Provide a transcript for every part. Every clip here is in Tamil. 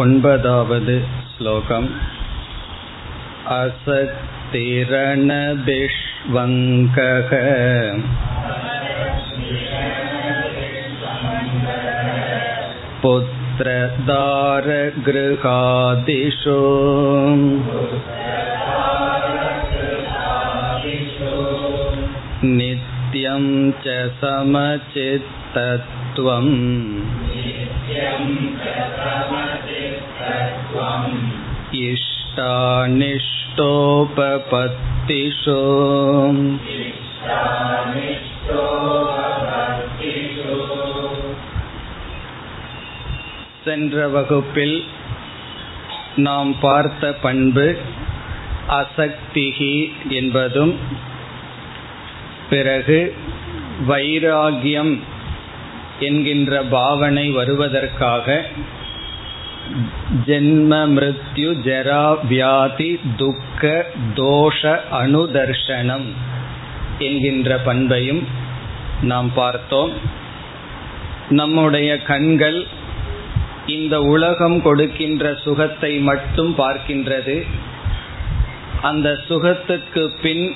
ஒன்பதாவது ஸ்லோகம். அசத்திரணபிஷ்வங்கக புத்ரதாரக்ருஹாதிஷு நித்யம் ச சமசித்தத்வம் இஷ்டானிஷ்டோபபத்திஷு சென்ற வகுப்பில் நாம் பார்த்த பண்பு அசக்திகி என்பதும் பிறகு வைராகியம் என்கின்ற பாவனை வருவதற்காக ஜென்ம மிருத்யு ஜரா வியாதி துக்க தோஷ அனுதர்ஷனம் என்கின்ற பண்பையும் நாம் பார்த்தோம். நம்முடைய கண்கள் இந்த உலகம் கொடுக்கின்ற சுகத்தை மட்டும் பார்க்கின்றது. அந்த சுகத்துக்கு பின்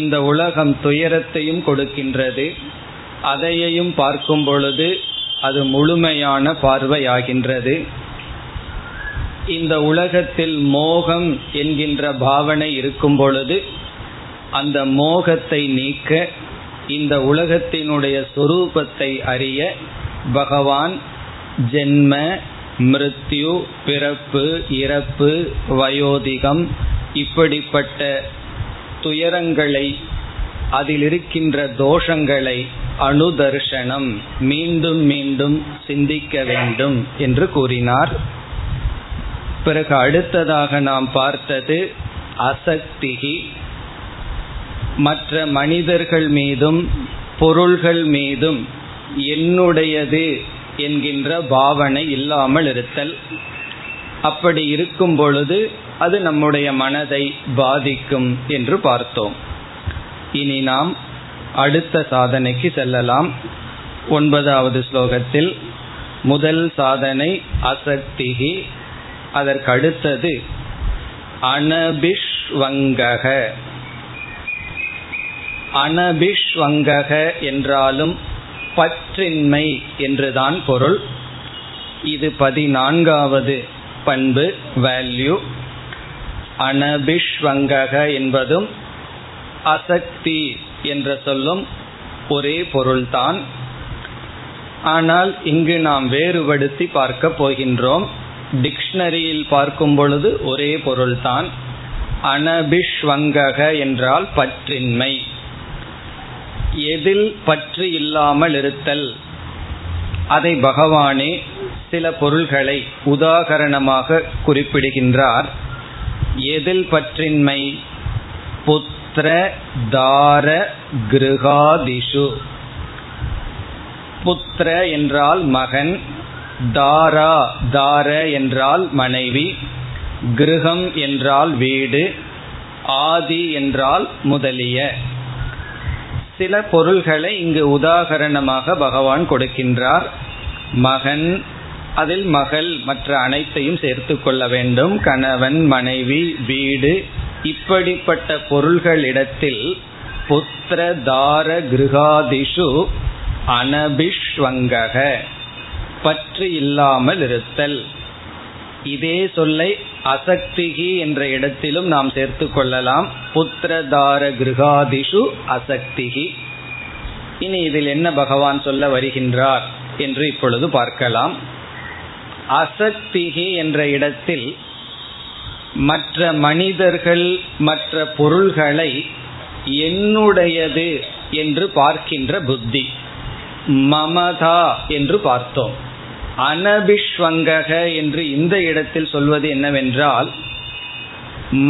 இந்த உலகம் துயரத்தையும் கொடுக்கின்றது. அதையையும் பார்க்கும் பொழுது அது முழுமையான பார்வையாகின்றது. இந்த உலகத்தில் மோகம் என்கின்ற பாவனை இருக்கும் பொழுது அந்த மோகத்தை நீக்க இந்த உலகத்தினுடைய சொரூபத்தை அறிய பகவான் ஜென்ம மிருத்யு பிறப்பு இறப்பு வயோதிகம் இப்படிப்பட்ட துயரங்களை அதில் இருக்கின்ற தோஷங்களை அனுதர்ஷனம் மீண்டும் மீண்டும் சிந்திக்க வேண்டும் என்று கூறினார். பிறகு அடுத்ததாக நாம் பார்த்தது அசக்திகி. மற்ற மனிதர்கள் மீதும் பொருள்கள் மீதும் என்னுடையது என்கின்ற பாவனை இல்லாமல் இருத்தல். அப்படி இருக்கும் பொழுது அது நம்முடைய மனதை பாதிக்கும் என்று பார்த்தோம். இனி நாம் அடுத்த சாதனைக்கு செல்லலாம். ஒன்பதாவது ஸ்லோகத்தில் முதல் சாதனை அசக்திகி, அதற்கடுத்தது அனபிஷ்வங்கக. அனபிஷ்வங்கக என்றாலும் பற்றின்மை என்றுதான் பொருள். இது 14வது பண்பு, வேல்யூ. அனபிஷ்வங்கக என்பதும் அசக்தி என்ற சொல்லும் ஒரே பொருள்தான். ஆனால் இங்கு நாம் வேறுபடுத்தி பார்க்க போகின்றோம். டிக்ஷனரியில் பார்க்கும் பொழுது ஒரே பொருள்தான். அனபிஷ்வங்கக என்றால் பற்றின்மை, எதில் பற்று இல்லாமல் இருத்தல். அதை பகவானே சில பொருள்களை உதாகரணமாக குறிப்பிடுகின்றார். எதில் பற்றின்மை? புத்திர தார கிருஹாதிஷு. புத்திர என்றால் மகன், தாரா தார என்றால் மனைவி, கிருஹம் என்றால் வீடு, ஆதி என்றால் முதலிய சில பொருள்களை இங்கு உதாகரணமாக பகவான் கொடுக்கின்றார். மகன், அதில் மகள், மற்ற அனைத்தையும் சேர்த்து கொள்ள வேண்டும். கணவன், மனைவி, வீடு, இப்படிப்பட்ட பொருள்களிடத்தில் புத்திர தார கிருஹாதிஷு அனபிஷ்வங்கக பற்று இல்லாமல் இருத்தல். இதே சொல்லை அசக்திகி என்ற இடத்திலும் நாம் சேர்த்து கொள்ளலாம். புத்திரதார கிருஹாதிஷு அசக்திகி. இனி இதில் என்ன பகவான் சொல்ல வருகின்றார் என்று இப்பொழுது பார்க்கலாம். அசக்திகி என்ற இடத்தில் மற்ற மனிதர்கள் மற்ற பொருள்களை என்னுடையது என்று பார்க்கின்ற புத்தி, மமதா என்று பார்த்தோம். அனபிஷ்வங்கக என்று இந்த இடத்தில் சொல்வது என்னவென்றால்,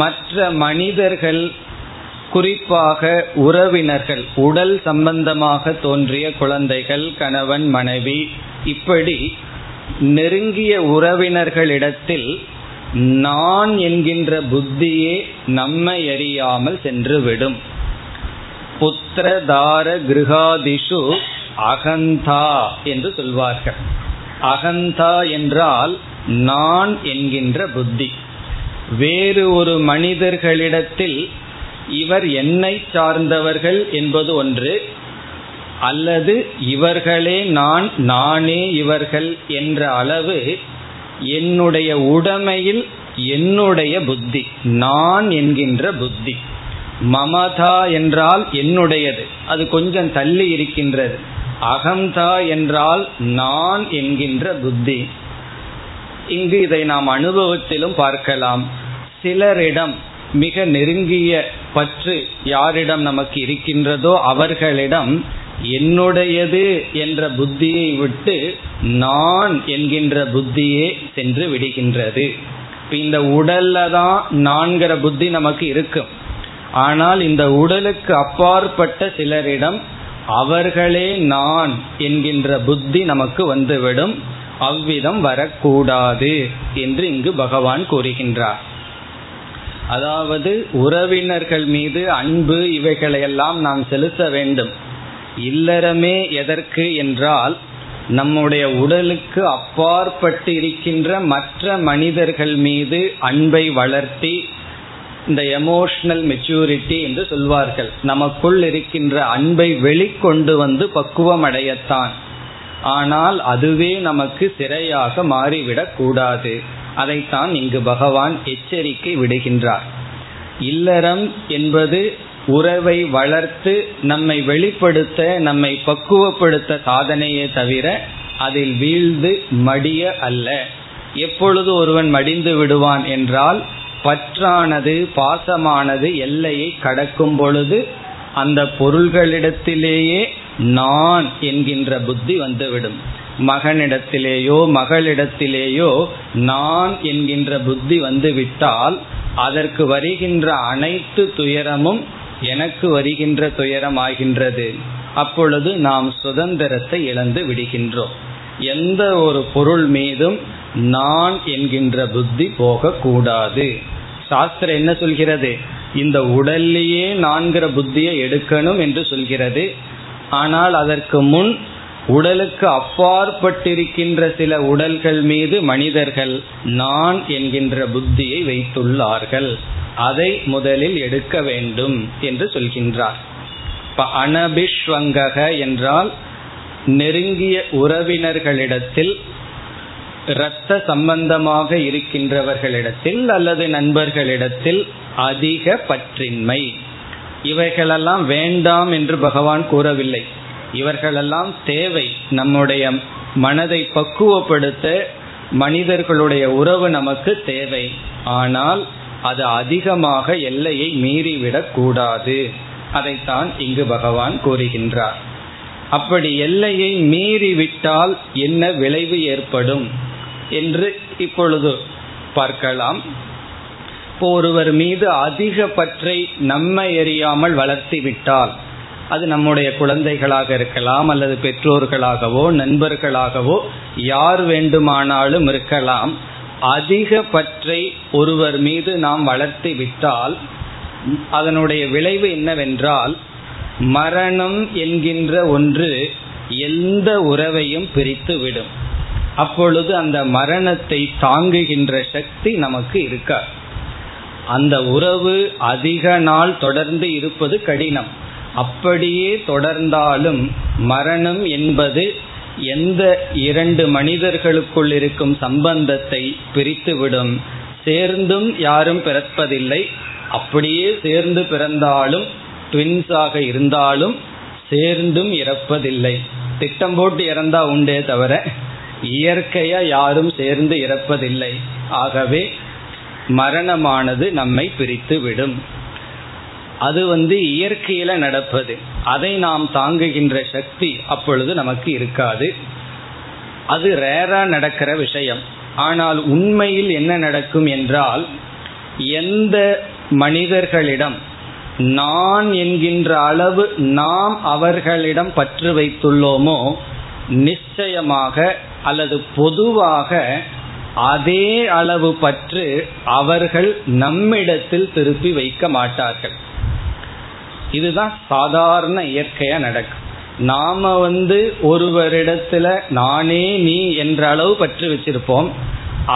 மற்ற மனிதர்கள், குறிப்பாக உறவினர்கள், உடல் சம்பந்தமாக தோன்றிய குழந்தைகள், கணவன், மனைவி, இப்படி நெருங்கிய உறவினர்களிடத்தில் நான் என்கின்ற புத்தியே நம்மை அறியாமல் சென்றுவிடும். புத்திரதார கிருஹாதிஷு அகந்தா என்று சொல்வார்கள். அகந்தா என்றால் நான் என்கின்ற புத்தி. வேறு ஒரு மனிதர்களிடத்தில் இவர் என்னை சார்ந்தவர்கள் என்பது ஒன்று, அல்லது இவர்களே நான், நானே இவர்கள் என்ற அளவு என்னுடைய உடமையில் என்னுடைய புத்தி, நான் என்கின்ற புத்தி. மமதா என்றால் என்னுடையது, அது கொஞ்சம் தள்ளி இருக்கின்றது. அகம்தா என்றால் நான் என்கின்ற புத்தி. இங்கு இதை நாம் அனுபவத்திலும் பார்க்கலாம். சிலரிடம் மிக நெருங்கிய பற்று யாரிடம் நமக்கு இருக்கின்றதோ அவர்களிடம் என்னுடையது என்ற புத்தியை விட்டு நான் என்கின்ற புத்தியே சென்று விடுகின்றது. இந்த உடல்ல தான் நான்கிற புத்தி நமக்கு இருக்கும். ஆனால் இந்த உடலுக்கு அப்பாற்பட்ட சிலரிடம் அவர்களே நான் என்கின்ற புத்தி நமக்கு வந்துவிடும். அவ்விதம் வரக்கூடாது என்று இங்கு பகவான் கூறுகின்றார். அதாவது உறவினர்கள் மீது அன்பு இவைகளையெல்லாம் நாம் செலுத்த வேண்டும். இல்லறமே எதற்கு என்றால் நம்முடைய உடலுக்கு அப்பாற்பட்டு இருக்கின்ற மற்ற மனிதர்கள் மீது அன்பை வளர்த்தி, இந்த எமோஷனல் மெச்சூரிட்டி என்று சொல்வார்கள், நமக்குள் இருக்கின்ற அன்பை வெளிக்கொண்டு வந்து பக்குவம் அடையத்தான். ஆனால் அதுவே நமக்கு சிறையாக மாறிவிடக் கூடாது. அதைத்தான் இங்கு பகவான் எச்சரிக்கை விடுகின்றார். இல்லறம் என்பது உறவை வளர்த்து நம்மை வெளிப்படுத்த, நம்மை பக்குவப்படுத்த சாதனையே தவிர அதில் வீழ்ந்து மடிய அல்ல. எப்பொழுது ஒருவன் மடிந்து விடுவான் என்றால், பற்றானது பாசமானது எல்லையை கடக்கும் பொழுது அந்த பொருள்களிடத்திலேயே நான் என்கின்ற புத்தி வந்துவிடும். மகனிடத்திலேயோ மகளிடத்திலேயோ நான் என்கின்ற புத்தி வந்துவிட்டால் அதற்கு வருகின்ற அனைத்து துயரமும் எனக்கு வருகின்ற துயரமாகின்றது. அப்பொழுது நாம் சுதந்திரத்தை இழந்து விடுகின்றோம். எந்த ஒரு பொருள் மீதும் நான் என்கின்ற புத்தி போகக்கூடாது. சாஸ்திரம் என்ன சொல்கிறது? இந்த உடல்லையே நான்கிற புத்தியை எடுக்கணும் என்று சொல்கிறது. ஆனால் அதற்கு முன் உடலுக்கு அப்பாற்பட்டிருக்கின்ற சில உடல்கள் மீது மனிதர்கள் நான் என்கின்ற புத்தியை வைத்துள்ளார்கள். அதை முதலில் எடுக்க வேண்டும் என்று சொல்கின்றார். அனபிஷ்வங்கக என்றால் நெருங்கிய உறவினர்களிடத்தில், இரத்த சம்பந்தமாக இருக்கின்றவர்களிடத்தில் அல்லது நண்பர்களிடத்தில் அதிக பற்றின்மை. இவைகளெல்லாம் வேண்டாம் என்று பகவான் கூறவில்லை. இவர்களெல்லாம் தேவை. நம்முடைய மனதை பக்குவப்படுத்த மனிதர்களுடைய உறவு நமக்கு தேவை. ஆனால் அது அதிகமாக எல்லையை மீறிவிடக் கூடாது. அதைத்தான் இங்கு பகவான் கூறுகின்றார். அப்படி எல்லையை மீறிவிட்டால் என்ன விளைவு ஏற்படும் என்று இப்பொழுது பார்க்கலாம். ஒருவர் மீது அதிக பற்றை நம்மை எறியாமல் வளர்த்திவிட்டால், அது நம்முடைய குழந்தைகளாக இருக்கலாம் அல்லது பெற்றோர்களாகவோ நண்பர்களாகவோ யார் வேண்டுமானாலும் இருக்கலாம். அதிக பற்றை ஒருவர் மீது நாம் வளர்த்து விட்டால் அதனுடைய விளைவு என்னவென்றால், மரணம் என்கின்ற ஒன்று எந்த உறவையும் பிரித்து விடும். அப்பொழுது அந்த மரணத்தை தாங்குகின்ற சக்தி நமக்கு இருக்காது. அந்த உறவு அதிக நாள் தொடர்ந்து இருப்பது கடினம். அப்படியே தொடர்ந்தாலும் மரணம் என்பது எந்த இரண்டு மனிதர்களுக்குள் இருக்கும் சம்பந்தத்தை பிரித்துவிடும். சேர்ந்தும் யாரும் பிறப்பதில்லை. அப்படியே சேர்ந்து பிறந்தாலும், ட்வின்ஸாக இருந்தாலும் சேர்ந்தும் இறப்பதில்லை. திட்டம் போட்டு இறந்தா உண்டே தவிர இயற்கையா யாரும் சேர்ந்து இறப்பதில்லை. ஆகவே மரணமானது நம்மை பிரித்து விடும். அது இயற்கையில நடப்பது. அதை நாம் தாங்குகின்ற சக்தி அப்பொழுது நமக்கு இருக்காது. அது ரேரா நடக்கிற விஷயம். ஆனால் உண்மையில் என்ன நடக்கும் என்றால், எந்த மனிதர்களிடம் நான் என்கின்ற அளவு நாம் அவர்களிடம் பற்று வைத்துள்ளோமோ, நிச்சயமாக அல்லது பொதுவாக அதே அளவு பற்று அவர்கள் நம்மிடத்தில் திருப்பி வைக்க மாட்டார்கள். இதுதான் சாதாரண இயற்கையா நடக்கும். நாம ஒருவரிடத்துல நானே நீ என்ற அளவு பற்று வச்சிருப்போம்.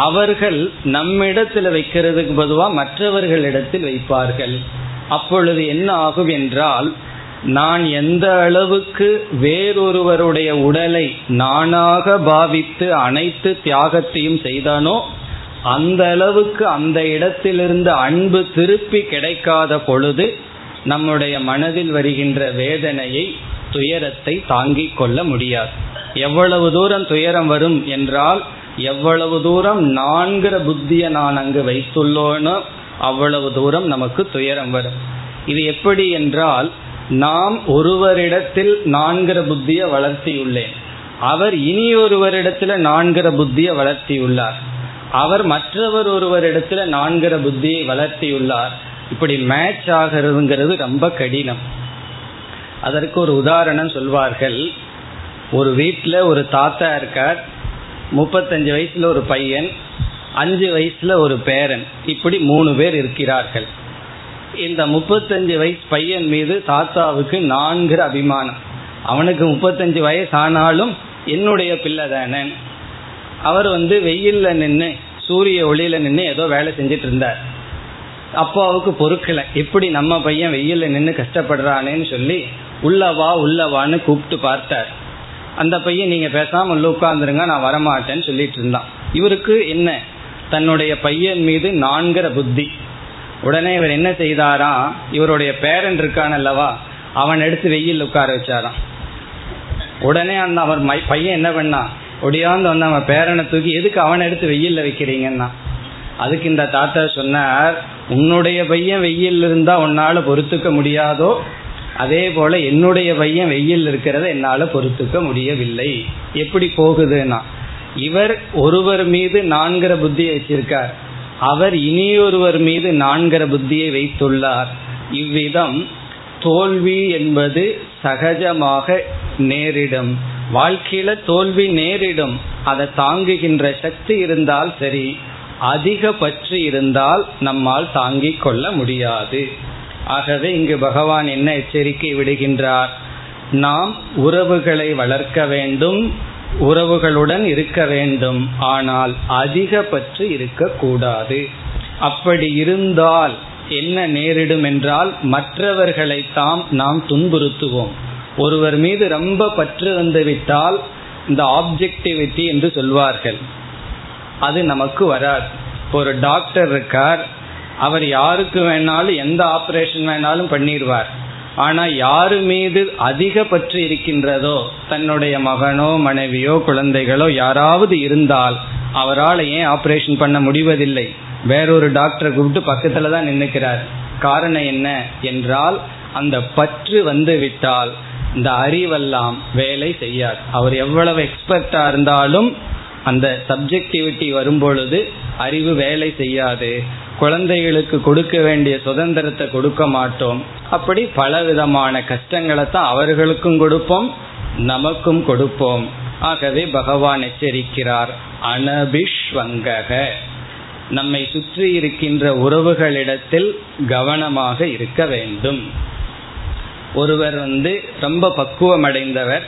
அவர்கள் நம்மிடத்தில் வைக்கிறதுக்கு பொதுவாக மற்றவர்களிடத்தில் வைப்பார்கள். அப்பொழுது என்ன ஆகும் என்றால், நான் எந்த அளவுக்கு வேறொருவருடைய உடலை நானாக பாவித்து அனைத்து தியாகத்தையும் செய்தானோ அந்த அளவுக்கு அந்த இடத்திலிருந்து அன்பு திருப்பி கிடைக்காத பொழுது நம்முடைய மனதில் வருகின்ற வேதனையை, துயரத்தை தாங்கிக் கொள்ள முடியாது. எவ்வளவு தூரம் துயரம் வரும் என்றால், எவ்வளவு தூரம் நான்கிற புத்தியை நான் அங்கு வைத்துள்ளோனோ அவ்வளவு தூரம் நமக்கு துயரம் வரும். இது எப்படி என்றால், நாம் ஒருவரிடத்தில் நான்கிற புத்தியை வளர்த்தியுள்ளேன், அவர் இனி ஒருவரிடத்துல நான்கிற புத்தியை வளர்த்தியுள்ளார், அவர் மற்றவர் ஒருவரிடத்துல நான்கிற புத்தியை வளர்த்தியுள்ளார். இப்படி மேட்ச் ஆகிறதுங்கிறது ரொம்ப கடினம். அதற்கு ஒரு உதாரணம் சொல்வார்கள். ஒரு வீட்டில் ஒரு தாத்தா இருக்கார், 35 வயசுல ஒரு பையன், 5 வயசுல ஒரு பேரன், இப்படி 3 பேர் இருக்கிறார்கள். இந்த 35 வயசு பையன் மீது தாத்தாவுக்கு 4 அபிமானம். அவனுக்கு 35 வயசு ஆனாலும் என்னுடைய பிள்ளை தானே. அவர் வெயில்ல நின்று, சூரிய ஒளியில நின்று ஏதோ வேலை செஞ்சிட்டு இருந்தார். அப்பாவுக்கு பொறுக்கலை, இப்படி நம்ம பையன் வெயில்ல நின்று கஷ்டப்படுறானேன்னு சொல்லி உள்ளவா உள்ளவான்னு கூப்பிட்டு பார்த்தார். அந்த பையன், நீங்க பேசாம உள்ள உட்காந்துருங்க, நான் வரமாட்டேன்னு சொல்லிட்டு இருந்தான். இவருக்கு என்ன, தன்னுடைய பையன் மீது 4 புத்தி. உடனே இவர் என்ன செய்தாரா, இவருடைய பேரன் இருக்கான் அல்லவா, அவன் எடுத்து வெயில் உட்கார வச்சாராம். உடனே அந்த அவர் பையன் என்ன பண்ணா, ஒடியாந்து வந்து அவன் பேரனை தூக்கி, எதுக்கு அவன் எடுத்து வெயில்ல வைக்கிறீங்கன்னா. அதுக்கு இந்த தாத்தா சொன்னார், உன்னுடைய பையன் வெயில் இருந்தா உன்னால பொறுத்துக்க முடியாதோ, அதே போல என்னுடைய பையன் வெயில் இருக்கிறத என்னால பொறுத்துக்க முடியவில்லை. எப்படி போகுதுன்னா, இவர் ஒருவர் மீது 4 புத்தியை வச்சிருக்கார், அவர் இனியொருவர் மீது 4 புத்தியை வைத்துள்ளார். இவ்விதம் தோல்வி என்பது சகஜமாக நேரிடும். வாழ்க்கையில தோல்வி நேரிடும், அதை தாங்குகின்ற சக்தி இருந்தால் சரி, அதிக பற்று இருந்தால் நம்மால் தாங்கிக் கொள்ள முடியாது. ஆகவே இங்கு பகவான் என்ன எச்சரிக்கை விடுகின்றார், நாம் உறவுகளை வளர்க்க வேண்டும், உறவுகளுடன் இருக்க வேண்டும், ஆனால் அதிக பற்று இருக்கக்கூடாது. அப்படி இருந்தால் என்ன நேரிடும் என்றால், மற்றவர்களைத்தாம் நாம் துன்புறுத்துவோம். ஒருவர் மீது ரொம்ப பற்று வந்துவிட்டால் இந்த ஆப்ஜெக்டிவிட்டி என்று சொல்வார்கள், அது நமக்கு வராது. ஒரு டாக்டர் இருக்கார், அவர் யாருக்கு வேணாலும் எந்த ஆப்ரேஷன் வேணாலும் பண்ணிடுவார். ஆனால் யாரு மீது அதிக பற்று இருக்கின்றதோ, தன்னுடைய மகனோ மனைவியோ குழந்தைகளோ யாராவது இருந்தால் அவரால் ஏன் ஆப்ரேஷன் பண்ண முடிவதில்லை, வேறொரு டாக்டரை கூப்பிட்டு பக்கத்தில் தான் நின்றுக்கிறார். காரணம் என்ன என்றால், அந்த பற்று வந்துவிட்டால் இந்த அறிவெல்லாம் வேலை செய்யாது. அவர் எவ்வளவு எக்ஸ்பர்ட்டாக இருந்தாலும் அந்த சப்ஜெக்டிவிட்டி வரும்பொழுது அறிவு வேலை செய்யாது. குழந்தைகளுக்கு கொடுக்க வேண்டிய சுதந்திரத்தை கொடுக்க மாட்டோம். அப்படி பல விதமான கஷ்டங்களை தான் அவர்களுக்கும் கொடுப்போம், நமக்கும் கொடுப்போம். ஆகவே பகவான் எச்சரிக்கிறார், அனபிஷ்வங்கக, நம்மை சுற்றி இருக்கின்ற உறவுகளிடத்தில் கவனமாக இருக்க வேண்டும். ஒருவர் ரொம்ப பக்குவமடைந்தவர்,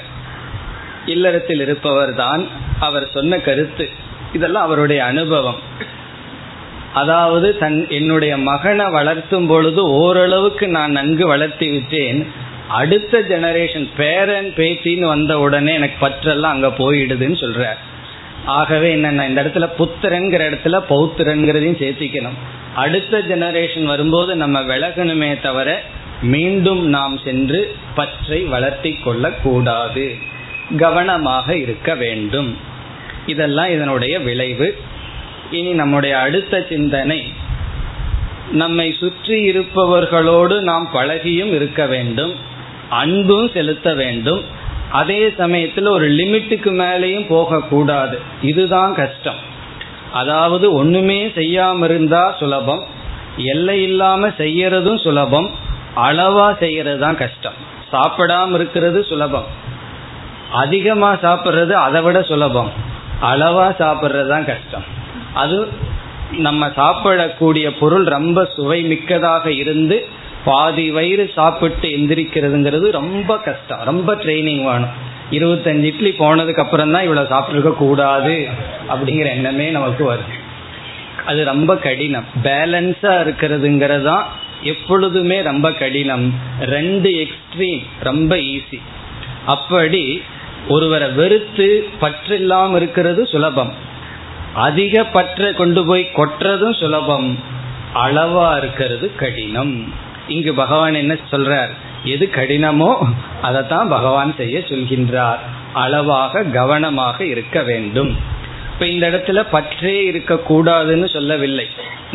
இல்லறத்தில் இருப்பவர் தான். அவர் சொன்ன கருத்து இதெல்லாம் அவருடைய அனுபவம். அதாவது, என்னுடைய மகனை வளர்த்தும் பொழுது ஓரளவுக்கு நான் நன்கு வளர்த்தி விட்டேன். அடுத்த ஜெனரேஷன் பேரன் பேத்தின்னு வந்த உடனே எனக்கு பற்றெல்லாம் அங்கே போயிடுதுன்னு சொல்கிறார். ஆகவே என்னென்ன, இந்த இடத்துல புத்திரங்கிற இடத்துல பௌத்திரங்கிறதையும் சேர்த்திக்கணும். அடுத்த ஜெனரேஷன் வரும்போது நம்ம விலகணுமே தவிர மீண்டும் நாம் சென்று பற்றை வளர்த்தி கொள்ளக்கூடாது, கவனமாக இருக்க வேண்டும். இதெல்லாம் இதனுடைய விளைவு. இனி நம்முடைய அடுத்த சிந்தனை, நம்மை சுற்றி இருப்பவர்களோடு நாம் பழகியும் இருக்க வேண்டும், அன்பும் செலுத்த வேண்டும். அதே சமயத்தில் ஒரு லிமிட்டுக்கு மேலேயும் போகக்கூடாது. இதுதான் கஷ்டம். அதாவது, ஒன்றுமே செய்யாமல் இருந்தால் சுலபம், எல்லை இல்லாமல் செய்யறதும் சுலபம், அளவாக செய்கிறது தான் கஷ்டம். சாப்பிடாமல் இருக்கிறது சுலபம், அதிகமாக சாப்பிட்றது அதை விட சுலபம், அளவாக சாப்பிட்றது தான் கஷ்டம். அது நம்ம சாப்பிடக்கூடிய பொருள் ரொம்ப சுவை மிக்கதாக இருந்து பாதி வயிறு சாப்பிட்டு எந்திரிக்கிறதுங்கிறது ரொம்ப கஷ்டம், ரொம்ப ட்ரைனிங் வேணும். 25 இட்லி போனதுக்கு அப்புறம் தான் இவ்வளவு சாப்பிட்ருக்க கூடாது அப்படிங்கிற எண்ணமே நமக்கு வருது. அது ரொம்ப கடினம். பேலன்ஸா இருக்கிறதுங்கிறதா எப்பொழுதுமே ரொம்ப கடினம். ரெண்டு எக்ஸ்ட்ரீம் ரொம்ப ஈஸி. அப்படி ஒருவரை வெறுத்து பற்று இல்லாம இருக்கிறது சுலபம், அதிக பற்ற கொண்டு போய் கொட்டுறதும் சுலபம், அளவா இருக்கிறது கடினம். இங்கு பகவான் என்ன சொல்றார்? எது கடினமோ அதைத்தான் பகவான் செய்ய சொல்கின்றார். அளவாக கவனமாக இருக்க வேண்டும். இப்ப இந்த இடத்துல பற்றே இருக்க கூடாதுன்னு சொல்லவில்லை.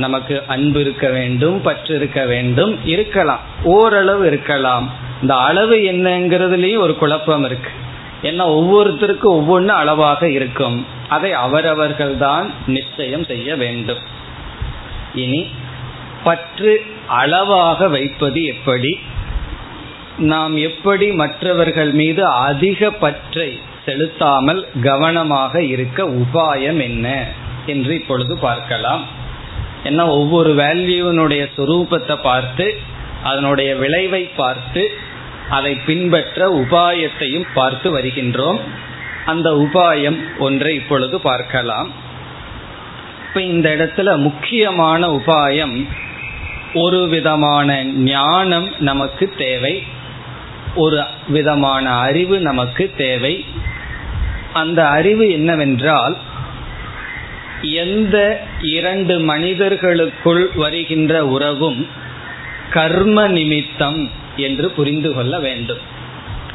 நமக்கு அன்பு இருக்க வேண்டும், பற்று இருக்க வேண்டும், இருக்கலாம், ஓரளவு இருக்கலாம். இந்த அளவு என்னங்கிறதுலயும் ஒரு குழப்பம் இருக்கு. ஏன்னா ஒவ்வொருத்தருக்கும் ஒவ்வொன்றும் அளவாக இருக்கும். அதை அவரவர்கள் தான் நிச்சயம் செய்ய வேண்டும். இனி பற்று அளவாக வைப்பது எப்படி? நாம் எப்படி மற்றவர்கள் மீது அதிக பற்றை செலுத்தாமல் கவனமாக இருக்க உபாயம் என்ன என்று இப்பொழுது பார்க்கலாம். ஏன்னா ஒவ்வொரு வேல்யூனுடைய சுரூபத்தை பார்த்து, அதனுடைய விளைவை பார்த்து, அதை பின்பற்ற உபாயத்தையும் பார்த்து வருகின்றோம். அந்த உபாயம் ஒன்றை இப்பொழுது பார்க்கலாம். இப்ப இந்த இடத்துல முக்கியமான உபாயம், ஒரு விதமான ஞானம் நமக்கு தேவை, ஒரு விதமான அறிவு நமக்கு தேவை. அந்த அறிவு என்னவென்றால், எந்த இரண்டு மனிதர்களுக்குள் வருகின்ற உறவும் கர்ம நிமித்தம் என்று புரிந்து கொள்ள வேண்டும்.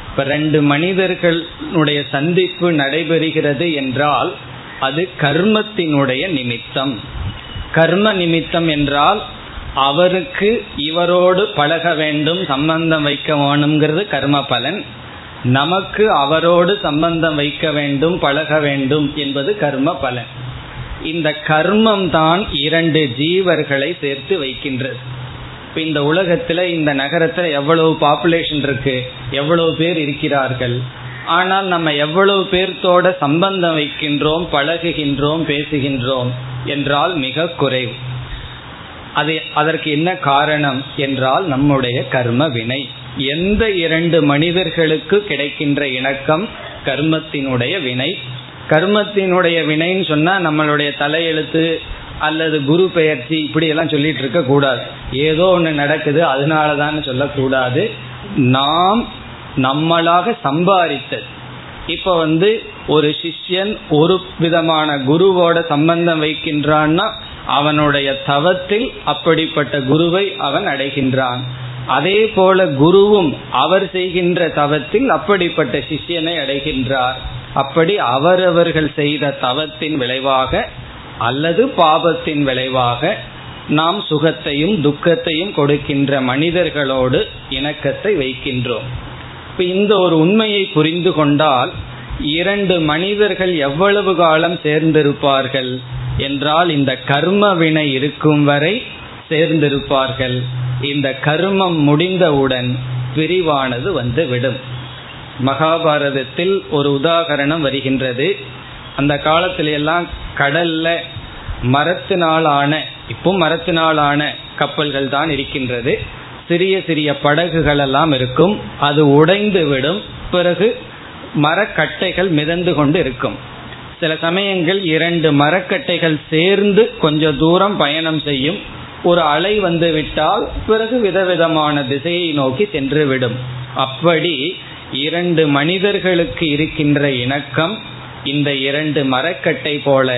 இப்ப ரெண்டு மனிதர்களுடைய சந்திப்பு நடைபெறுகிறது என்றால் அது கர்மத்தினுடைய நிமித்தம். கர்ம நிமித்தம் என்றால் அவருக்கு இவரோடு பழக வேண்டும், சம்பந்தம் வைக்க வேணுங்கிறது கர்ம பலன். நமக்கு அவரோடு சம்பந்தம் வைக்க வேண்டும், பழக வேண்டும் என்பது கர்ம பலன். இந்த கர்மம் தான் இரண்டு ஜீவர்களை சேர்த்து வைக்கின்றது. இப்போ இந்த உலகத்தில், இந்த நகரத்தில் எவ்வளவு பாப்புலேஷன் இருக்கு, எவ்வளவு பேர் இருக்கிறார்கள். ஆனால் நம்ம எவ்வளவு பேர்த்தோட சம்பந்தம் வைக்கின்றோம், பழகுகின்றோம், பேசுகின்றோம் என்றால் மிக குறைவு. அது அதற்கு என்ன காரணம் என்றால் நம்முடைய கர்ம வினை. எந்த இரண்டு மனிதர்களுக்கு கிடைக்கின்ற இணக்கம் கர்மத்தினுடைய வினை. கர்மத்தினுடைய வினைன்னு சொன்னால் நம்மளுடைய தலையெழுத்து அல்லது குரு பெயர்ச்சி இப்படியெல்லாம் சொல்லிட்டு இருக்க கூடாது. ஏதோ ஒன்று நடக்குது அதனால தான் சொல்லக்கூடாது. நாம் நம்மளாக சம்பாதித்தது. இப்போ ஒரு சிஷ்யன் ஒரு விதமான குருவோட சம்பந்தம் வைக்கின்றான்னா அவனுடைய தவத்தில் அப்படிப்பட்ட குருவை அவன் அடைகின்றான். அதே போல குருவும் அவர் செய்கின்ற தவத்தில் அப்படிப்பட்ட சிஷ்யனை அடைகின்றார். அப்படி அவரவர்கள் செய்த தவத்தின் விளைவாக அல்லது பாபத்தின் விளைவாக நாம் சுகத்தையும் துக்கத்தையும் கொடுக்கின்ற மனிதர்களோடு இணக்கத்தை வைக்கின்றோம். இப்போ இந்த ஒரு உண்மையை புரிந்து கொண்டால் இரண்டு மனிதர்கள் எவ்வளவு காலம் சேர்ந்திருப்பார்கள் என்றால் இந்த கர்ம வினை இருக்கும் வரை சேர்ந்திருப்பார்கள். இந்த கர்மம் முடிந்தவுடன் பிரிவானது வந்துவிடும். மகாபாரதத்தில் ஒரு உதாகரணம் வருகின்றது. அந்த காலத்தில எல்லாம் கடல்ல மரத்தினாலான, இப்போ மரத்தினாலான கப்பல்கள் தான் இருக்கின்றது, சிறிய சிறிய படகுகள் எல்லாம் இருக்கும். அது உடைந்து விடும். பிறகு மரக்கட்டைகள் மிதந்து கொண்டு இருக்கும். சில சமயங்கள் இரண்டு மரக்கட்டைகள் சேர்ந்து கொஞ்ச தூரம் பயணம் செய்யும். ஒரு அலை வந்து விட்டால் பிறகு விதவிதமான திசையை நோக்கி சென்றுவிடும். அப்படி இரண்டு மனிதர்களுக்கு இருக்கின்ற இணக்கம் இந்த இரண்டு மரக்கட்டை போல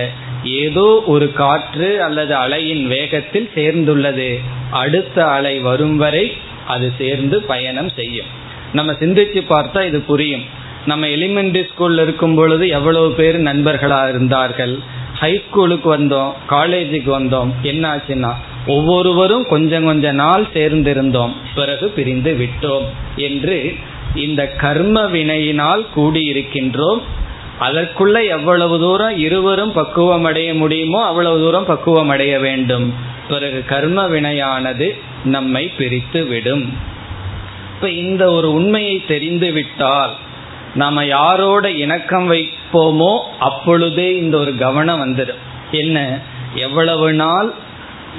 ஏதோ ஒரு காற்று அல்லது அலையின் வேகத்தில் சேர்ந்துள்ளது. அடுத்த அலை வரும் வரை அது சேர்ந்து பயணம் செய்யும். நம்ம சிந்திச்சு பார்த்தா இது புரியும். நம்ம எலிமெண்டரி ஸ்கூல்ல இருக்கும் பொழுது எவ்வளவு பேர் நண்பர்களா இருந்தார்கள். ஹைஸ்கூலுக்கு வந்தோம், காலேஜுக்கு வந்தோம், என்னாச்சுன்னா ஒவ்வொருவரும் கொஞ்சம் கொஞ்ச நாள் சேர்ந்திருந்தோம், பிறகு பிரிந்து விட்டோம் என்று இந்த கர்ம வினையினால் கூடியிருக்கின்றோம். அதற்குள்ள எவ்வளவு தூரம் இருவரும் பக்குவம் அடைய முடியுமோ அவ்வளவு தூரம் பக்குவம் அடைய வேண்டும். பிறகு கர்ம வினையானது நம்மை பிரித்து விடும். இப்ப இந்த ஒரு உண்மையை தெரிந்து விட்டால் நாம யாரோட இணக்கம் வைப்போமோ அப்பொழுதே இந்த ஒரு கவனம் வந்துடும். என்ன, எவ்வளவு நாள்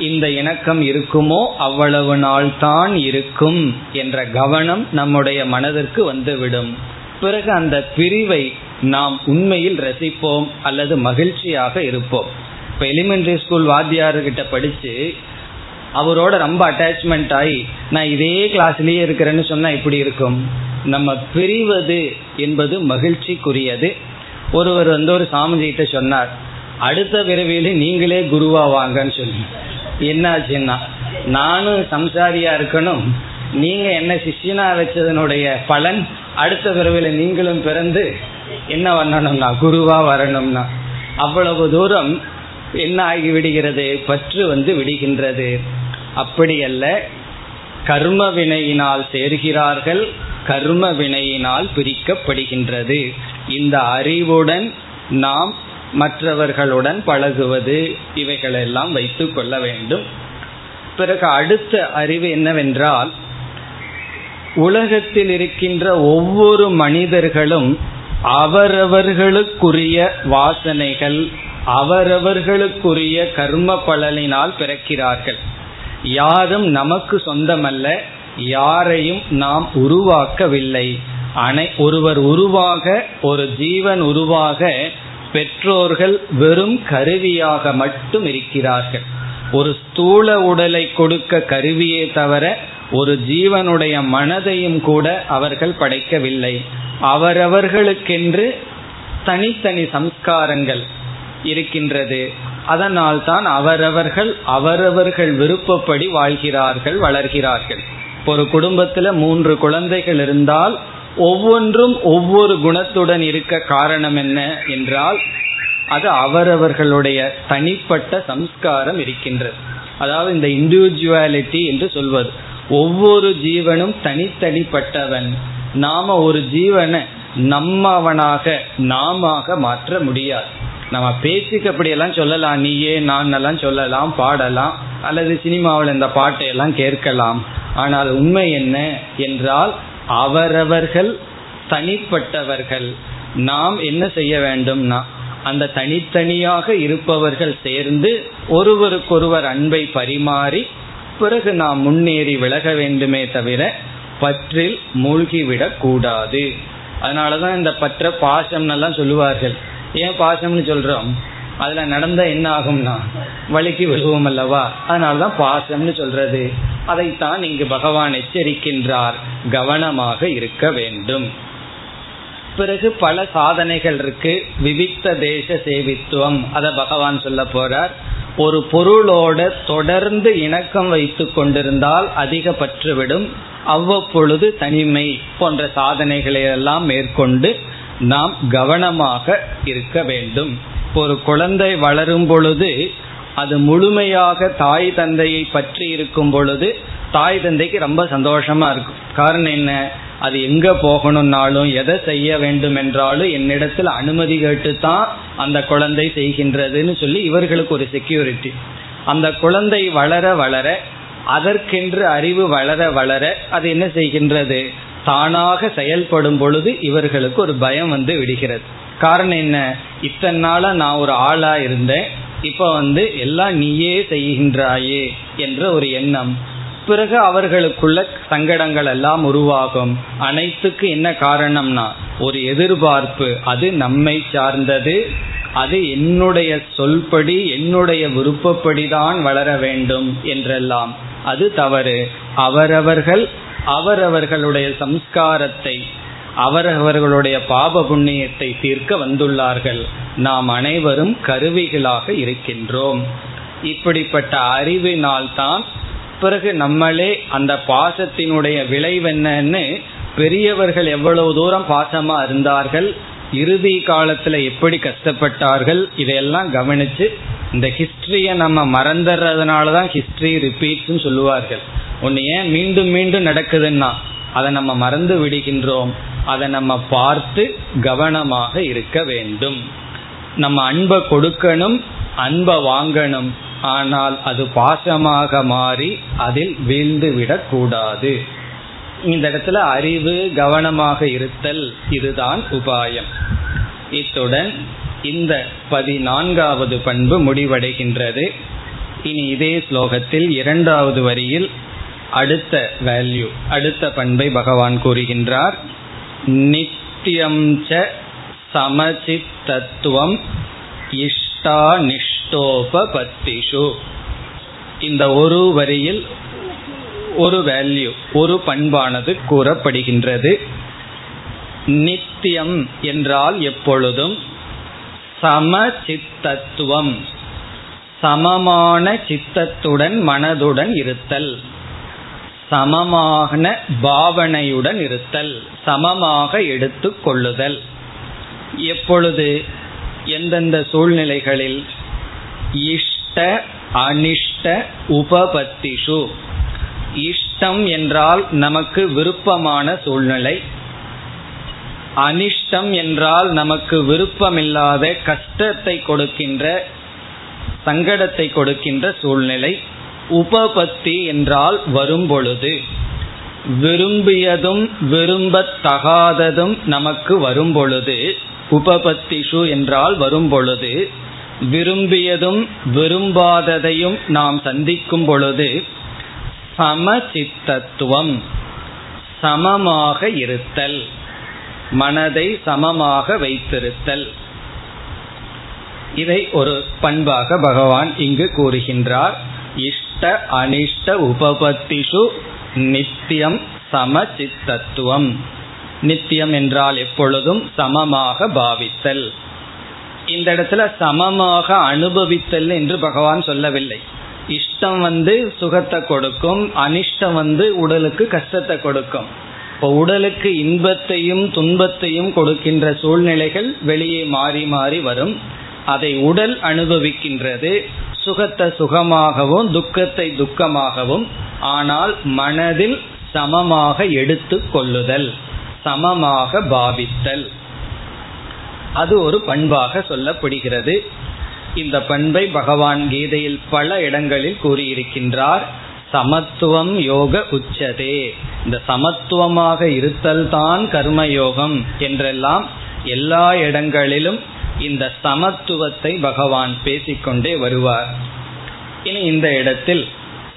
இந்த இணக்கம் இருக்குமோ அவ்வளவு நாள் தான் இருக்கும் என்ற கவனம் நம்முடைய மனதிற்கு வந்துவிடும். பிறகு அந்த பிரிவை நாம் உண்மையில் ரசிப்போம் அல்லது மகிழ்ச்சியாக இருப்போம். இப்போ எலிமெண்டரி ஸ்கூல் வாத்தியார்கிட்ட படித்து அவரோட ரொம்ப அட்டாச்மெண்ட் ஆகி நான் இதே கிளாஸ்லேயே இருக்கிறேன்னு சொன்னால் இப்படி இருக்கும். நம்ம பிரிவது என்பது மகிழ்ச்சிக்குரியது. ஒருவர் ஒரு சாமிஜிகிட்ட சொன்னார், அடுத்த விரைவில் நீங்களே குருவா வாங்கன்னு சொல்லி. என்னாச்சுன்னா, நானும் சம்சாரியா இருக்கணும், நீங்க என்ன சிஷ்யனா வச்சதனுடைய பலன் அடுத்த விரைவில் நீங்களும் பிறந்து என்ன பண்ணணும்னா குருவா வரணும்னா அவ்வளவு தூரம் என்ன ஆகி விடுகிறது, பற்று விடுகின்றது. அப்படியல்ல, கர்ம வினையினால் சேர்கிறார்கள், கர்ம வினையினால் பிரிக்கப்படுகின்றது. இந்த அறிவுடன் நாம் மற்றவர்களுடன் பழகுவது இவைகளெல்லாம் வைத்து கொள்ள வேண்டும். பிறகு அடுத்த அறிவு என்னவென்றால், உலகத்தில் இருக்கின்ற ஒவ்வொரு மனிதர்களும் அவரவர்களுக்குரிய வாசனைகள், அவரவர்களுக்குரிய கர்ம பலனினால் பிறக்கிறார்கள். யாரும் நமக்கு சொந்தமல்ல, யாரையும் நாம் உருவாக்கவில்லை. ஒருவர் உருவாக, ஒரு ஜீவன் உருவாக பெற்றோர்கள் வெறும் கருவியாக மட்டும் இருக்கிறார்கள். ஒரு ஸ்தூல உடலை கொடுக்க கருவியே தவிர ஒரு ஜீவனுடைய மனதையும் கூட அவர்கள் படைக்கவில்லை. அவரவர்களுக்கென்று தனித்தனி சம்ஸ்காரங்கள் இருக்கின்றது. அதனால் தான் அவரவர்கள் அவரவர்கள் விருப்பப்படி வாழ்கிறார்கள், வளர்கிறார்கள். ஒரு குடும்பத்தில் 3 குழந்தைகள் இருந்தால் ஒவ்வொன்றும் ஒவ்வொரு குணத்துடன் இருக்க காரணம் என்ன என்றால், அது அவரவர்களுடைய தனிப்பட்ட சம்ஸ்காரம் இருக்கின்றது. அதாவது இந்த இண்டிவிஜுவாலிட்டி என்று சொல்வது. ஒவ்வொரு ஜீவனும் தனித்தனிப்பட்டவன். நாம ஒரு ஜீவனை நம்மவனாக நாம மாற்ற முடியாது. நம்ம பேச்சுக்கு அப்படியெல்லாம் சொல்லலாம், நீயே நான் எல்லாம் சொல்லலாம், பாடலாம், அல்லது சினிமாவில் இந்த பாட்டையெல்லாம் கேட்கலாம். ஆனால் உண்மை என்ன என்றால், அவரவர்கள் தனிப்பட்டவர்கள். நாம் என்ன செய்ய வேண்டும்னா, அந்த தனித்தனியாக இருப்பவர்கள் சேர்ந்து ஒருவருக்கொருவர் அன்பை பரிமாறி பிறகு நாம் முன்னேறி விலக வேண்டுமே தவிர பற்றில் மூழ்கிவிடக் கூடாது. அதனாலதான் இந்த பற்ற பாசம்னெல்லாம் சொல்லுவார்கள். ஏன் பாசம்னு சொல்றோம்? அதுல நடந்தா என்ன ஆகும்னா வலிக்கு விழுவோம் அல்லவா? அதனாலதான் பாசம்னு சொல்றது. அதைத்தான் இங்கு பகவான் எச்சரிக்கின்றார், கவனமாக இருக்க வேண்டும். பிறகு பல சாதனைகள் இருக்கு. விவிக்த தேச சேவித்துவம், அத பகவான் சொல்ல போறார். ஒரு பொருளோட தொடர்ந்து இணக்கம் வைத்து கொண்டிருந்தால் அதிக பற்றுவிடும். அவ்வப்பொழுது தனிமை போன்ற சாதனைகளை எல்லாம் மேற்கொண்டு நாம் கவனமாக இருக்க வேண்டும். ஒரு குழந்தை வளரும் பொழுது அது முழுமையாக தாய் தந்தையை பற்றி இருக்கும் பொழுது தாய் தந்தைக்கு ரொம்ப சந்தோஷமா இருக்கும். காரணம் என்ன? அது எங்க போகணும்னாலும் எதை செய்ய வேண்டும் என்றாலும் என்னிடத்துல அனுமதி கேட்டுத்தான் அந்த குழந்தை செய்கின்றதுன்னு சொல்லி இவர்களுக்கு ஒரு செக்யூரிட்டி. அந்த குழந்தை வளர வளர, அதற்கென்று அறிவு வளர வளர, அது என்ன செய்கின்றது? தானாக செயல்படும் பொழுது இவர்களுக்கு ஒரு பயம் விடுகிறது. காரணம் என்ன? இத்தனை நாளா நான் ஒரு ஆளா இருந்தேன், இப்ப எல்லாம் நீயே செய்கின்றாயே என்ற ஒரு எண்ணம். பிறகு அவர்களுக்குள்ள சங்கடங்கள் எல்லாம் உருவாகும். அனைத்துக்கு என்ன காரணம்னா ஒரு எதிர்பார்ப்பு, அது நம்மை சார்ந்தது, அது என்னுடைய சொல்படி என்னுடைய விருப்பப்படிதான் வளர வேண்டும் என்றெல்லாம். அது தவறு. அவரவர்கள் அவரவர்களுடைய சம்ஸ்காரத்தை, அவரவர்களுடைய பாப புண்ணியத்தை தீர்க்க வந்துள்ளார்கள். நாம் அனைவரும் கருவிகளாக இருக்கின்றோம். இப்படிப்பட்ட அறிவினால்தான் பிறகு நம்மளே அந்த பாசத்தினுடைய விளைவென்னு பெரியவர்கள் எவ்வளவு தூரம் பாசமா இருந்தார்கள், இறுதி காலத்துல எப்படி கஷ்டப்பட்டார்கள், இதையெல்லாம் கவனிச்சு. இந்த ஹிஸ்டரிய நம்ம மறந்துறதுனாலதான் ஹிஸ்டரி ரிப்பீட்ஸ்ன்னு சொல்லுவார்கள். ஒன்று ஏன் மீண்டும் மீண்டும் நடக்குதுன்னா அதை நம்ம மறந்து விடுகின்றோம். அதை நம்ம பார்த்து கவனமாக இருக்க வேண்டும். நம்ம அன்பை கொடுக்கணும், அன்பை வாங்கணும். ஆனால் அது பாசமாக மாறி அதில் வீழ்ந்து விடக்கூடாது. இந்த இடத்துல அறிவு, கவனமாக இருத்தல், இதுதான் உபாயம். இத்துடன் இந்த 14வது பண்பு முடிவடைகின்றது. இனி இதே ஸ்லோகத்தில் 2வது வரியில் அடுத்த பண்பை பகவான் கூறுகின்றார். நித்தியம் ச சமசித்தத்துவம் இஷ்டானிஷ்டோபபத்திஷு. இந்த ஒரு வரியில் ஒரு வேல்யூ, ஒரு பண்பானது கூறப்படுகின்றது. நித்தியம் என்றால் எப்பொழுதும், சமசித்தத்துவம் சமமான சித்தத்துடன் மனதுடன் இருத்தல், சமமான பாவனையுடன் இருத்தல், சமமாக எடுத்து கொள்ளுதல். எப்பொழுது, எந்தெந்த சூழ்நிலைகளில்? இஷ்ட அனிஷ்ட உபபத்திஷு. இஷ்டம் என்றால் நமக்கு விருப்பமான சூழ்நிலை, அனிஷ்டம் என்றால் நமக்கு விருப்பமில்லாத, கஷ்டத்தை கொடுக்கின்ற, சங்கடத்தை கொடுக்கின்ற சூழ்நிலை. உபபத்தி என்றால் வரும் பொழுது, விரும்பியதும் விரும்பத்தகாததும் நமக்கு வரும் பொழுது. உபபத்திஷு என்றால் வரும் பொழுது, விரும்பியதும் விரும்பாததையும் நாம் சந்திக்கும் பொழுது சமசித்தத்துவம் சமமாக இருத்தல், மனதை சமமாக வைத்திருத்தல். இதை ஒரு பண்பாக பகவான் இங்கு கூறுகின்றார். இஷ்ட அனிஷ்ட உபபத்திஷு நித்தியம் சமசித்தத்துவம். நித்தியம் என்றால் எப்பொழுதும், சமமாக பாவித்தல். இந்த இடத்துல சமமாக அனுபவித்தல் என்று பகவான் சொல்லவில்லை. இஷ்டம் சுகத்தை கொடுக்கும், அனிஷ்டம் உடலுக்கு கஷ்டத்தை கொடுக்கும். இப்போ உடலுக்கு இன்பத்தையும் துன்பத்தையும் கொடுக்கின்ற சூழ்நிலைகள் வெளியே மாறி மாறி வரும். அதை உடல் அனுபவிக்கின்றது, சுகத்தை சுகமாகவும் துக்கத்தை துக்கமாகவும். ஆனால் மனதில் சமமாக எடுத்து கொள்ளுதல், சமமாக பாவித்தல், அது ஒரு பண்பாக சொல்லப்படுகிறது. இந்த பண்பை பகவான் கீதையில் பல இடங்களில் கூறியிருக்கின்றார். சமத்துவம் யோக உச்சதே. இந்த சமத்துவமாக இருத்தல் தான் கர்மயோகம் என்றெல்லாம் எல்லா இடங்களிலும் இந்த சமத்துவத்தை பகவான் பேசிக்கொண்டே வருவார். இனி இந்த இடத்தில்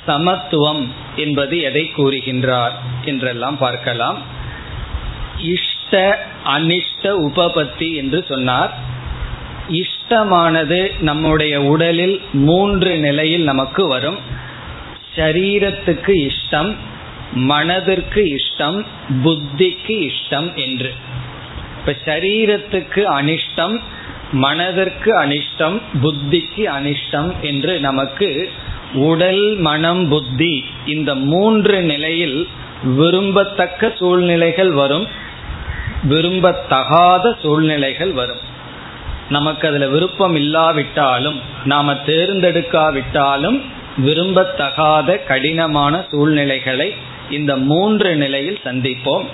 சமத்துவம் என்பது எதை கூறுகின்றார் என்றெல்லாம் பார்க்கலாம். இஷ்ட அனிஷ்ட உபபத்தி என்று சொன்னார். இஷ்டமானது நம்முடைய உடலில் மூன்று நிலையில் நமக்கு வரும். சரீரத்துக்கு இஷ்டம், மனதிற்கு இஷ்டம், புத்திக்கு இஷ்டம் என்று. இப்ப சரீரத்துக்கு அனிஷ்டம், மனதிற்கு அனிஷ்டம், புத்திக்கு அனிஷ்டம் என்று நமக்கு உடல் மனம் புத்தி இந்த மூன்று நிலையில் விரும்பத்தக்க சூழ்நிலைகள் வரும், விரும்பத்தகாத சூழ்நிலைகள் வரும். நமக்கு அதில் விருப்பம் இல்லாவிட்டாலும், நாம் தேர்ந்தெடுக்காவிட்டாலும் விரும்பத்தகாத கடினமான சூழ்நிலைகளை இந்த மூன்று நிலையில் சந்திப்போம்.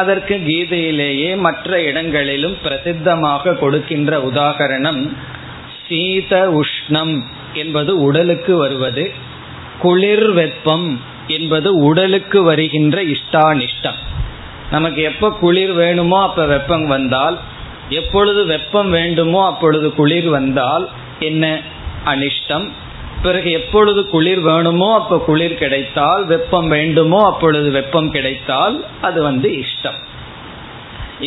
அதற்கு கீதையிலேயே மற்ற இடங்களிலும் பிரசித்தமாக கொடுக்கின்ற உதாகரணம், சீத உஷ்ணம் என்பது உடலுக்கு வருவது, குளிர் வெப்பம் என்பது உடலுக்கு வருகின்ற இஷ்டானிஷ்டம். நமக்கு எப்போ குளிர் வேணுமோ அப்போ வெப்பம் வந்தால், எப்பொழுது வெப்பம் வேண்டுமோ அப்பொழுது குளிர் வந்தால் என்ன அனிஷ்டம். பிறகு எப்பொழுது குளிர் வேணுமோ அப்போ குளிர் கிடைத்தால், வெப்பம் வேண்டுமோ அப்பொழுது வெப்பம் கிடைத்தால் அது இஷ்டம்.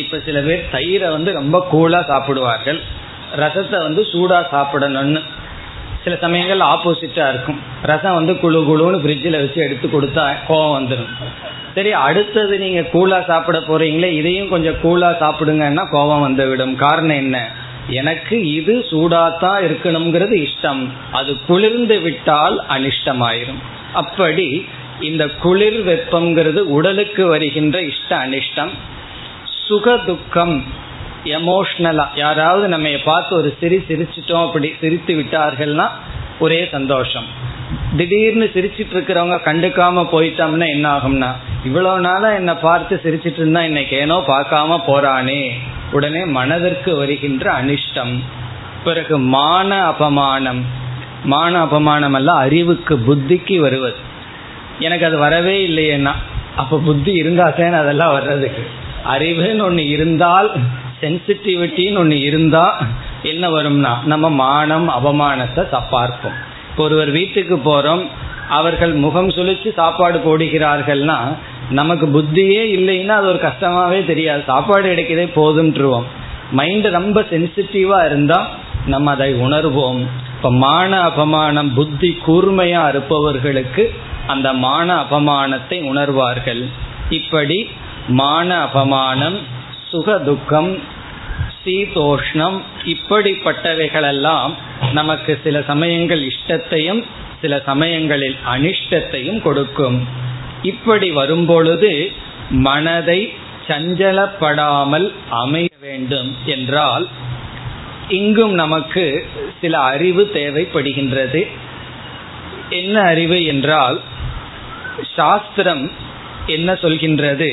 இப்போ சில பேர் தயிரை ரொம்ப கூலாக சாப்பிடுவார்கள், ரசத்தை சூடாக சாப்பிடணும்னு. சில சமயங்கள் ஆப்போசிட்டாக இருக்கும். ரசம் குழு குழுன்னு ஃப்ரிட்ஜில் வச்சு எடுத்து கொடுத்தா கோவம் வந்துடும். சரி, அடுத்தது நீங்கள் கூலாக சாப்பிட போகிறீங்களே, இதையும் கொஞ்சம் கூலாக சாப்பிடுங்கன்னா கோவம் வந்துவிடும். காரணம் என்ன? எனக்கு இது சூடாத்தான் இருக்கணுங்கிறது இஷ்டம், அது குளிர்ந்து விட்டால் அனிஷ்டமாயிரும். அப்படி இந்த குளிர் வெப்பம்ங்கிறது உடலுக்கு வருகின்ற இஷ்ட அனிஷ்டம். சுக துக்கம் எமோஷ்னலா, யாராவது நம்ம பார்த்து ஒரு சிரிச்சிட்டோம், அப்படி சிரித்து விட்டார்கள்னா ஒரே சந்தோஷம். திடீர்னு சிரிச்சிட்டு இருக்கிறவங்க கண்டுக்காம போயிட்டோம்னா என்ன ஆகும்னா, இவ்வளோ நாளாக என்னை பார்த்து சிரிச்சிட்டு இருந்தா இன்னைக்கு ஏனோ பார்க்காம போறானே, உடனே மனதிற்கு வருகின்ற அனிஷ்டம். பிறகு மான அபமானம். மான அபமானம் எல்லாம் அறிவுக்கு புத்திக்கு வருவது. எனக்கு அது வரவே இல்லையேன்னா அப்போ புத்தி இருந்தாசேன்னு அதெல்லாம் வர்றதுக்கு. அறிவுன்னு ஒன்று இருந்தால், சென்சிட்டிவிட்டின்னு ஒன்று இருந்தால் என்ன வரும்னா நம்ம மானம் அவமானத்தை பார்ப்போம். இப்போ ஒருவர் வீட்டுக்கு போகிறோம், அவர்கள் முகம் சுழித்து சாப்பாடு போடுகிறார்கள்னா நமக்கு புத்தியே இல்லைன்னா அது ஒரு கஷ்டமாவே தெரியாது, சாப்பாடு கிடைக்கதே போதும்ன்றுவோம். மைண்ட் ரொம்ப சென்சிட்டிவா இருந்தா நம்ம அதை உணர்வோம். இப்ப மான அபமானம், புத்தி கூர்மையா இருப்பவர்களுக்கு அந்த மான அபமானத்தை உணர்வார்கள். இப்படி மான அபமானம், சுக துக்கம், சீதோஷ்ணம், இப்படிப்பட்டவைகளெல்லாம் நமக்கு சில சமயங்கள் இஷ்டத்தையும் சில சமயங்களில் அனிஷ்டத்தையும் கொடுக்கும். இப்படி வரும்பொழுது மனதை சஞ்சலப்படாமல் அமைய வேண்டும் என்றால் இங்கும் நமக்கு சில அறிவு தேவைப்படுகின்றது. என்ன அறிவு என்றால், சாஸ்திரம் என்ன சொல்கின்றது,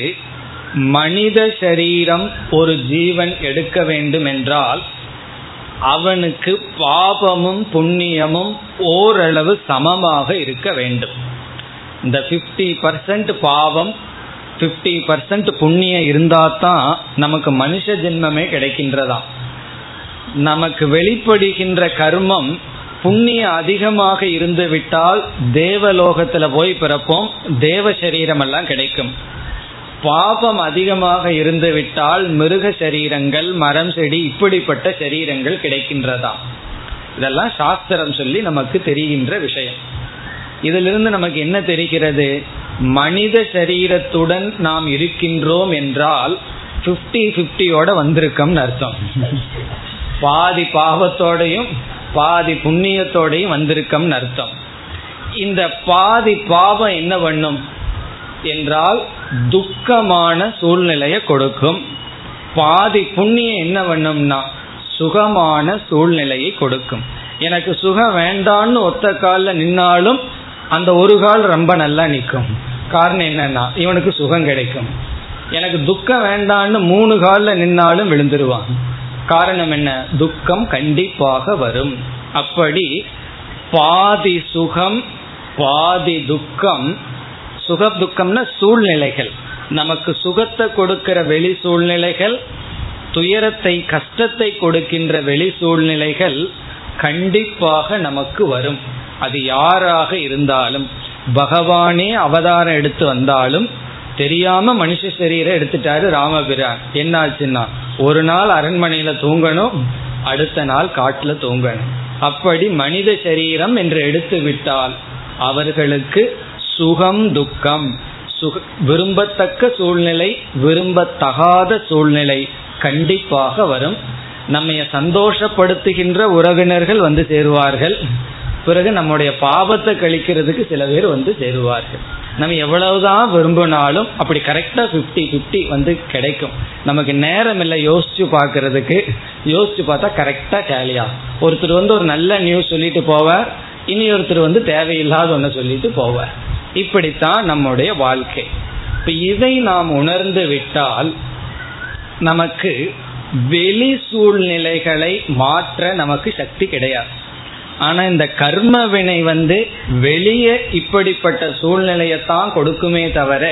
மனித சரீரம் ஒரு ஜீவன் எடுக்க வேண்டும் என்றால் அவனுக்கு பாபமும் புண்ணியமும் ஓரளவு சமமாக இருக்க வேண்டும். இந்த 50% பாவம் 50% புண்ணியம் இருந்தாதான் நமக்கு மனுஷ ஜென்மமே கிடைக்கின்றதாம். நமக்கு வெளிப்படுகின்ற கர்மம் புண்ணியம் அதிகமாக இருந்து விட்டால் தேவலோகத்துல போய் பிறப்போம், தேவ சரீரம் எல்லாம் கிடைக்கும். பாபம் அதிகமாக இருந்து விட்டால் மிருக சரீரங்கள், மரம், செடி, இப்படிப்பட்ட சரீரங்கள் கிடைக்கின்றதாம். இதெல்லாம் சாஸ்திரம் சொல்லி நமக்கு தெரிகின்ற விஷயம். இதிலிருந்து நமக்கு என்ன தெரிகிறது, மனித சரீரத்துடன் நாம் இருக்கின்றோம் என்றால் 50-50 வந்திருக்கோம்னு அர்த்தம். பாதி பாவத்தோடையும் பாதி புண்ணியத்தோடையும் வந்திருக்கோம்னு அர்த்தம். இந்த பாதி பாவம் என்ன பண்ணும் என்றால் துக்கமான சூழ்நிலையை கொடுக்கும். பாதி புண்ணியம் என்ன பண்ணும்னா சுகமான சூழ்நிலையை கொடுக்கும். எனக்கு சுகம் வேண்டான்னு ஒத்த காலில் நின்னாலும் அந்த ஒரு கால் ரொம்ப நல்லா நிற்கும். காரணம் என்னன்னா இவனுக்கு சுகம் கிடைக்கும். எனக்கு துக்கம் வேண்டான்னு 3 காலில் நின்னாலும் விழுந்துருவான். காரணம் என்ன, துக்கம் கண்டிப்பாக வரும். அப்படி பாதி சுகம் பாதி துக்கம். சுக துக்கம்னா சூழ்நிலைகள், நமக்கு சுகத்தை கொடுக்கிற வெளி சூழ்நிலைகள், துயரத்தை கஷ்டத்தை கொடுக்கின்ற வெளி சூழ்நிலைகள் கண்டிப்பாக நமக்கு வரும். அது யாராக இருந்தாலும், பகவானே அவதாரம் எடுத்து வந்தாலும் தெரியாம மனுஷ சரீரம் எடுத்துட்டாரு ராமபிரான், என்னாச்சுன்னா ஒரு நாள் அரண்மனையில தூங்கணும், அடுத்த நாள் காட்டுல தூங்கணும். அப்படி மனித சரீரம் என்று எடுத்து விட்டால் அவர்களுக்கு சுகம் துக்கம், விரும்பத்தக்க சூழ்நிலை விரும்பத்தகாத சூழ்நிலை கண்டிப்பாக வரும். நம்மைய சந்தோஷப்படுத்துகின்ற உறவினர்கள் வந்து சேருவார்கள், பிறகு நம்முடைய பாவத்தை கழிக்கிறதுக்கு சில பேர் வந்து சேருவார்கள். நம்ம எவ்வளவுதான் விரும்பினாலும் அப்படி கரெக்டா 50-50 வந்து கிடைக்கும். நமக்கு நேரம் இல்லை யோசிச்சு பார்க்கறதுக்கு, யோசிச்சு பார்த்தா கரெக்டா கேலியா ஒருத்தர் வந்து ஒரு நல்ல நியூஸ் சொல்லிட்டு போவார், இனி ஒருத்தர் வந்து தேவையில்லாத ஒன்று சொல்லிட்டு போவார். இப்படித்தான் நம்முடைய வாழ்க்கை. இப்போ இதை நாம் உணர்ந்து விட்டால் நமக்கு வெளி சூழ்நிலைகளை மாற்ற நமக்கு சக்தி கிடையாது. ஆனா இந்த கர்ம வினை வந்து வெளியே இப்படிப்பட்ட சூழ்நிலையத்தான் கொடுக்குமே தவிர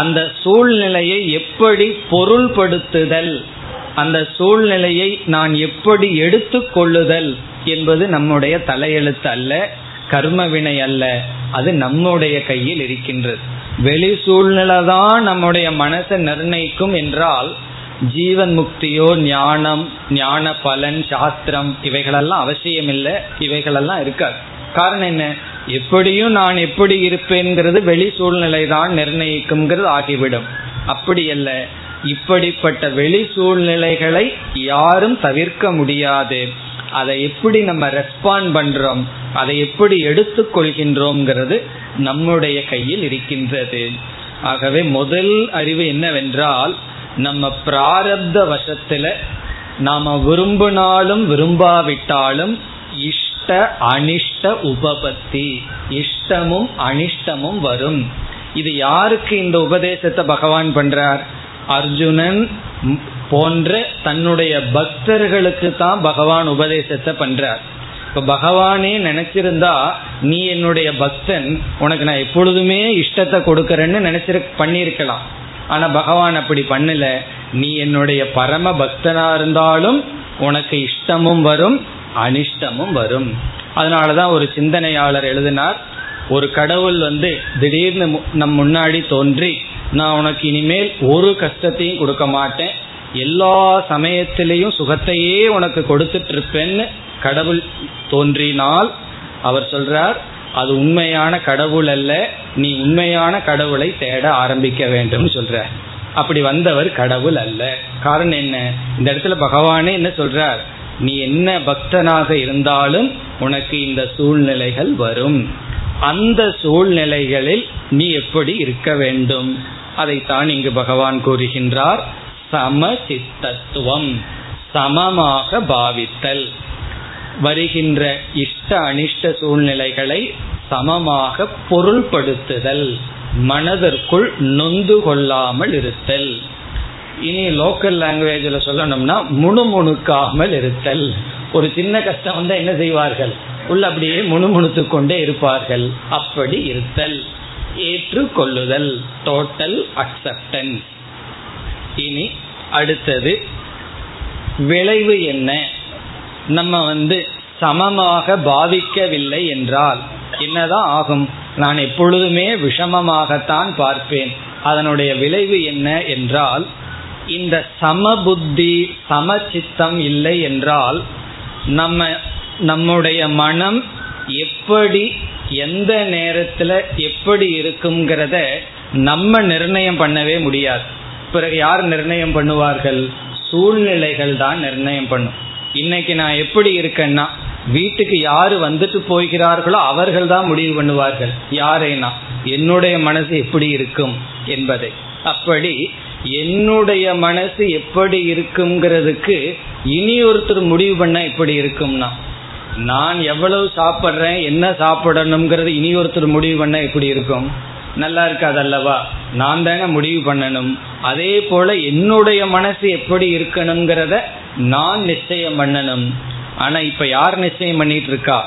அந்த சூழ்நிலையை எப்படி பொருள்படுத்துதல், அந்த சூழ்நிலையை நான் எப்படி எடுத்து கொள்ளுதல் என்பது நம்முடைய தலையெழுத்து அல்ல, கர்ம வினை அல்ல, அது நம்முடைய கையில் இருக்கின்றது. வெளி சூழ்நிலை தான் நம்முடைய மனசை நிர்ணயிக்கும் என்றால் ஜீவன் முக்தியோ ஞானம், ஞான பலன், சாஸ்திரம் இவைகளெல்லாம் அவசியம் இல்லை, இவைகளெல்லாம் இருக்காது. காரணம் என்ன, எப்படியும் நான் எப்படி இருப்பேன்கிறது வெளி சூழ்நிலை தான் நிர்ணயிக்கும்ங்கிறது ஆகிவிடும். அப்படி அல்ல, இப்படிப்பட்ட வெளி சூழ்நிலைகளை யாரும் தவிர்க்க முடியாது. அதை எப்படி நம்ம ரெஸ்பாண்ட் பண்றோம், அதை எப்படி எடுத்துக்கொள்கின்றோம்ங்கிறது நம்முடைய கையில் இருக்கின்றது. ஆகவே முதல் அறிவு என்னவென்றால், நம்ம பிராரப்த வசத்துல நாம விரும்பினாலும் விரும்பாவிட்டாலும் இஷ்ட அனிஷ்ட உபபத்தி, இஷ்டமும் அனிஷ்டமும் வரும். இது யாருக்கு இந்த உபதேசத்தை பகவான் பண்றார், அர்ஜுனன் போன்ற தன்னுடைய பக்தர்களுக்கு தான் பகவான் உபதேசத்தை பண்றார். இப்ப பகவானே நினைச்சிருந்தா நீ என்னுடைய பக்தன், உனக்கு நான் எப்பொழுதுமே இஷ்டத்தை கொடுக்கறேன்னு பண்ணிருக்கலாம். ஆனா பகவான் அப்படி பண்ணல. நீ என்னுடைய பரம பக்தனா இருந்தாலும் உனக்கு இஷ்டமும் வரும் அனிஷ்டமும் வரும். அதனாலதான் ஒரு சிந்தனையாளர் எழுதினார், ஒரு கடவுள் வந்து திடீர்னு நம் முன்னாடி தோன்றி நான் உனக்கு இனிமேல் ஒரு கஷ்டத்தையும் கொடுக்க மாட்டேன், எல்லா சமயத்திலையும் சுகத்தையே உனக்கு கொடுத்துட்டு இருப்பேன்னு கடவுள் தோன்றினால் அவர் சொல்றார், அது உண்மையான கடவுள் அல்ல, நீ உண்மையான கடவுளை தேட ஆரம்பிக்க வேண்டும் சொல்ற. அப்படி வந்தவர் கடவுள் அல்ல. காரணம் என்ன? இந்த இடத்துல பகவானே என்ன சொல்றார், நீ என்ன பக்தனாக இருந்தாலும் உனக்கு இந்த சூழ்நிலைகள் வரும், அந்த சூழ்நிலைகளில் நீ எப்படி இருக்க வேண்டும் அதைத்தான் இங்கு பகவான் கூறுகின்றார். சமசித்தத்துவம், சமமாக பாவித்தல், வருகின்ற இஷ்ட அனிஷ்ட சூழ்நிலைகளை சமமாக பொருள்படுத்துதல், மனதிற்குள் நொந்து கொள்ளாமல் இருத்தல். இனி லோக்கல் லாங்குவேஜில் சொல்லணும்னா முணுமுணுக்காமல் இருத்தல். ஒரு சின்ன கஷ்டம் வந்தால் என்ன செய்வார்கள்? உள்ள அப்படியே முணுமுணுத்து கொண்டே இருப்பார்கள். அப்படி இருத்தல், ஏற்றுக்கொள்ளுதல், டோட்டல் அக்செப்டன்ஸ். இனி அடுத்தது விளைவு என்ன? நம்ம சமமாக பாவிக்கவில்லை என்றால் என்னதான் ஆகும்? நான் எப்பொழுதுமே விஷமமாகத்தான் பார்ப்பேன். அதனுடைய விளைவு என்ன என்றால், இந்த சமபுத்தி சமசித்தம் இல்லை என்றால் நம்முடைய மனம் எப்படி எந்த நேரத்தில் எப்படி இருக்குங்கிறத நம்ம நிர்ணயம் பண்ணவே முடியாது. பிறகு யார் நிர்ணயம் பண்ணுவார்கள்? சூழ்நிலைகள் தான் நிர்ணயம் பண்ணும். இன்னைக்கு நான் எப்படி இருக்கேன்னா வீட்டுக்கு யாரு வந்துட்டு போகிறார்களோ அவர்கள் தான் முடிவு பண்ணுவார்கள் யாரேனா என்னுடைய மனசு எப்படி இருக்கும் என்பதை. அப்படி என்னுடைய மனசு எப்படி இருக்குங்கிறதுக்கு இனி ஒருத்தர் முடிவு பண்ண எப்படி இருக்கும்னா, நான் எவ்வளவு சாப்பிட்றேன் என்ன சாப்பிடணுங்கிறது இனி ஒருத்தர் முடிவு பண்ண எப்படி இருக்கும்? நல்லா இருக்காதல்லவா? நான் தானே முடிவு பண்ணணும். அதே போல என்னுடைய மனசு எப்படி இருக்கணுங்கிறத நான் நிச்சயம் பண்ணணும். ஆனா இப்ப யார் நிச்சயம் பண்ணிட்டு இருக்கா?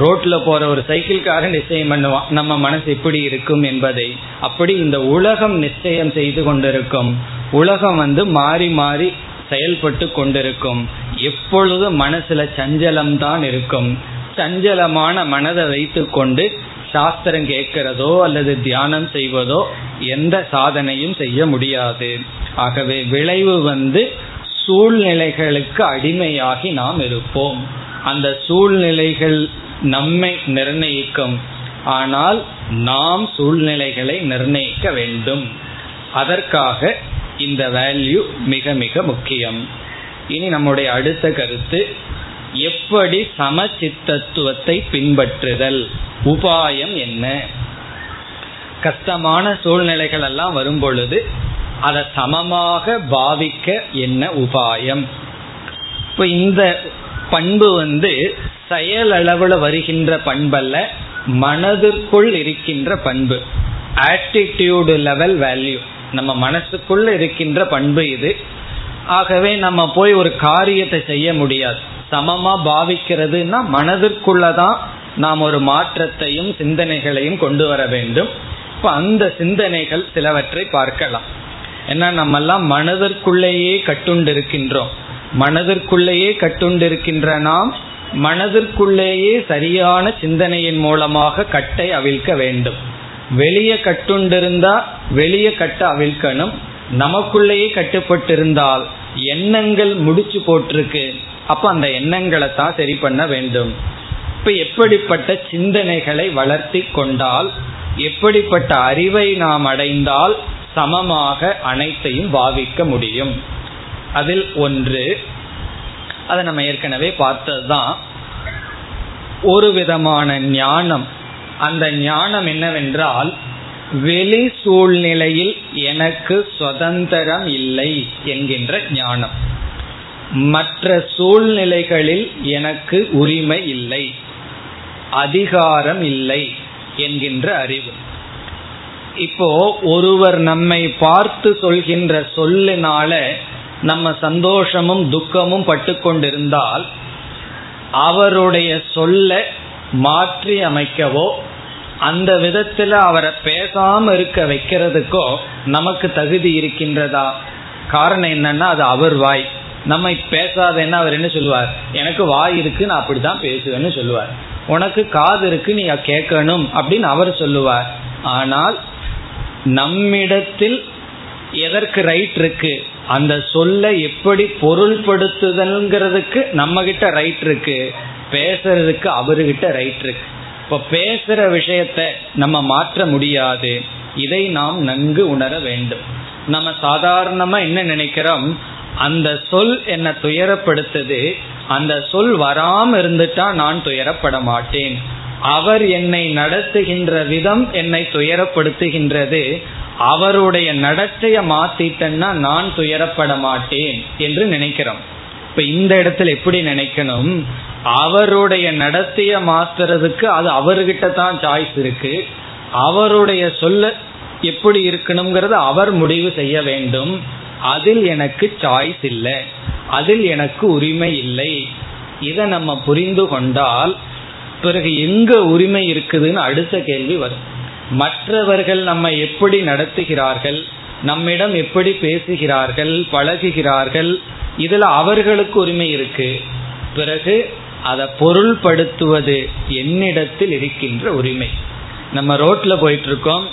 ரோட்ல போற ஒரு சைக்கிள்காரன் நிச்சயம் பண்ணுவான் நம்ம மனசு எப்படி இருக்கும் என்பதை. அப்படி இந்த உலகம் நிச்சயம் செய்து கொண்டிருக்கும். உலகம் மாறி மாறி செயல்பட்டு கொண்டிருக்கும். எப்பொழுதும் மனசுல சஞ்சலம் தான் இருக்கும். சஞ்சலமான மனதை வைத்து கொண்டு சாஸ்திரம் கேட்கிறதோ அல்லது தியானம் செய்வதோ எந்த சாதனையும் செய்ய முடியாது. ஆகவே விளைவு சூழ்நிலைகளுக்கு அடிமையாகி நாம் இருப்போம். அந்த சூழ்நிலைகள் நம்மை நிர்ணயிக்கும். ஆனால் நாம் சூழ்நிலைகளை நிர்ணயிக்க வேண்டும். அதற்காக இந்த வேல்யூ மிக மிக முக்கியம். இனி நம்முடைய அடுத்த கருத்து, எப்படி சமசித்தத்துவத்தை பின்பற்றுதல், உபாயம் என்ன? கஷ்டமான சூழ்நிலைகள் எல்லாம் வரும் பொழுது அதை சமமாக பாவிக்க என்ன உபாயம்? இப்போ இந்த பண்பு செயலளவில் வருகின்ற பண்பல்ல, மனதிற்குள் இருக்கின்ற பண்பு, ஆட்டிடியூடு லெவல் வேல்யூ, நம்ம மனசுக்குள்ள இருக்கின்ற பண்பு இது. ஆகவே நம்ம போய் ஒரு காரியத்தை செய்ய முடியாது. சமமாக பாவிக்கிறதுனா மனதிற்குள்ளதான் நாம் ஒரு மாற்றத்தையும் சிந்தனைகளையும் கொண்டு வர வேண்டும். இப்போ அந்த சிந்தனைகள் சிலவற்றை பார்க்கலாம். ஏன்னா நம்மெல்லாம் மனதிற்குள்ளேயே கட்டுண்டிருக்கின்றோம். மனதிற்குள்ளேயே கட்டுண்டிருக்கின்ற நாம் மனதிற்குள்ளேயே சரியான சிந்தனையின் மூலமாக கட்டை அவிழ்க்க வேண்டும். வெளியே கட்டுண்டிருந்தா வெளியே கட்ட அவிழ்க்கணும். நமக்குள்ளேயே கட்டுப்பட்டிருந்தால் எண்ணங்கள் முடிச்சு போட்டிருக்கு, அப்போ அந்த எண்ணங்களை தான் சரி பண்ண வேண்டும். இப்போ எப்படிப்பட்ட சிந்தனைகளை வளர்த்தி கொண்டால், எப்படிப்பட்ட அறிவை நாம் அடைந்தால் சமமாக அனைத்தையும் பாவிக்க முடியும்? அதில் ஒன்று, அதை நம்ம ஏற்கனவே பார்த்ததுதான், ஒரு விதமான ஞானம். அந்த ஞானம் என்னவென்றால், வெளி சூழ்நிலையில் எனக்கு சுதந்திரம் இல்லை என்கின்ற ஞானம். மற்ற சூழ்நிலைகளில் எனக்கு உரிமை இல்லை, அதிகாரம் இல்லை என்கின்ற அறிவு. இப்போ ஒருவர் நம்மை பார்த்து சொல்கின்ற சொல்லினால நம்ம சந்தோஷமும் துக்கமும் பட்டு கொண்டிருந்தால் அவருடைய சொல்ல மாற்றி அமைக்கவோ அந்த விதத்தில் அவரை பேசாம இருக்க வைக்கிறதுக்கோ நமக்கு தகுதி இருக்கின்றதா? காரணம் என்னன்னா, அது அவர் வாய். நம்ம பேசாதேன்னா அவர் என்ன சொல்லுவார்? எனக்கு வாய் இருக்கு, நான் அப்படிதான் பேசுவேன்னு சொல்லுவார். உனக்கு காது இருக்கு, நீ கேட்கணும் அப்படின்னு அவர் சொல்லுவார். ஆனால் நம்மிடத்தில் எதற்கு ரைட் இருக்கு, அந்த சொல்லை எப்படி பொருள்படுத்துதல்ங்கிறதுக்கு நம்ம கிட்ட ரைட் இருக்கு, பேசுறதுக்கு அவர்கிட்ட ரைட் இருக்கு. இப்போ பேசுற விஷயத்த நம்ம மாற்ற முடியாது, இதை நாம் நன்கு உணர வேண்டும். நம்ம சாதாரணமா என்ன நினைக்கிறோம், அந்த சொல் என்ன துயரப்படுத்துது, அந்த சொல் வராம இருந்துட்டா நான் துயரப்பட மாட்டேன், அவர் என்னை நடத்துகின்ற விதம் என்னை துயரப்படுத்துகின்றது, அவருடைய நடத்தைய மாத்திட்டன்னா நான் துயரப்பட மாட்டேன் என்று நினைக்கிறோம். இப்ப இந்த இடத்துல எப்படி நினைக்கணும், அவருடைய நடத்தைய மாத்துறதுக்கு அது அவர்கிட்ட தான் சாய்ஸ் இருக்கு, அவருடைய சொல்ல எப்படி இருக்கணுங்கிறத அவர் முடிவு செய்ய வேண்டும், அதில் எனக்கு சாய்ஸ் இல்லை, அதில் எனக்கு உரிமை இல்லை. இதை நம்ம புரிந்து கொண்டால் பிறகு எங்க உரிமை இருக்குதுன்னு அடுத்த கேள்வி வரும். மற்றவர்கள் நம்ம எப்படி நடத்துகிறார்கள், நம்மிடம் எப்படி பேசுகிறார்கள், பழகுகிறார்கள், இதுல அவர்களுக்கு உரிமை இருக்கு, பிறகு அதை பொருள்படுத்துவது என்னிடத்தில் இருக்கின்ற உரிமை. நம்ம ரோட்ல போயிட்டு இருக்கோம்,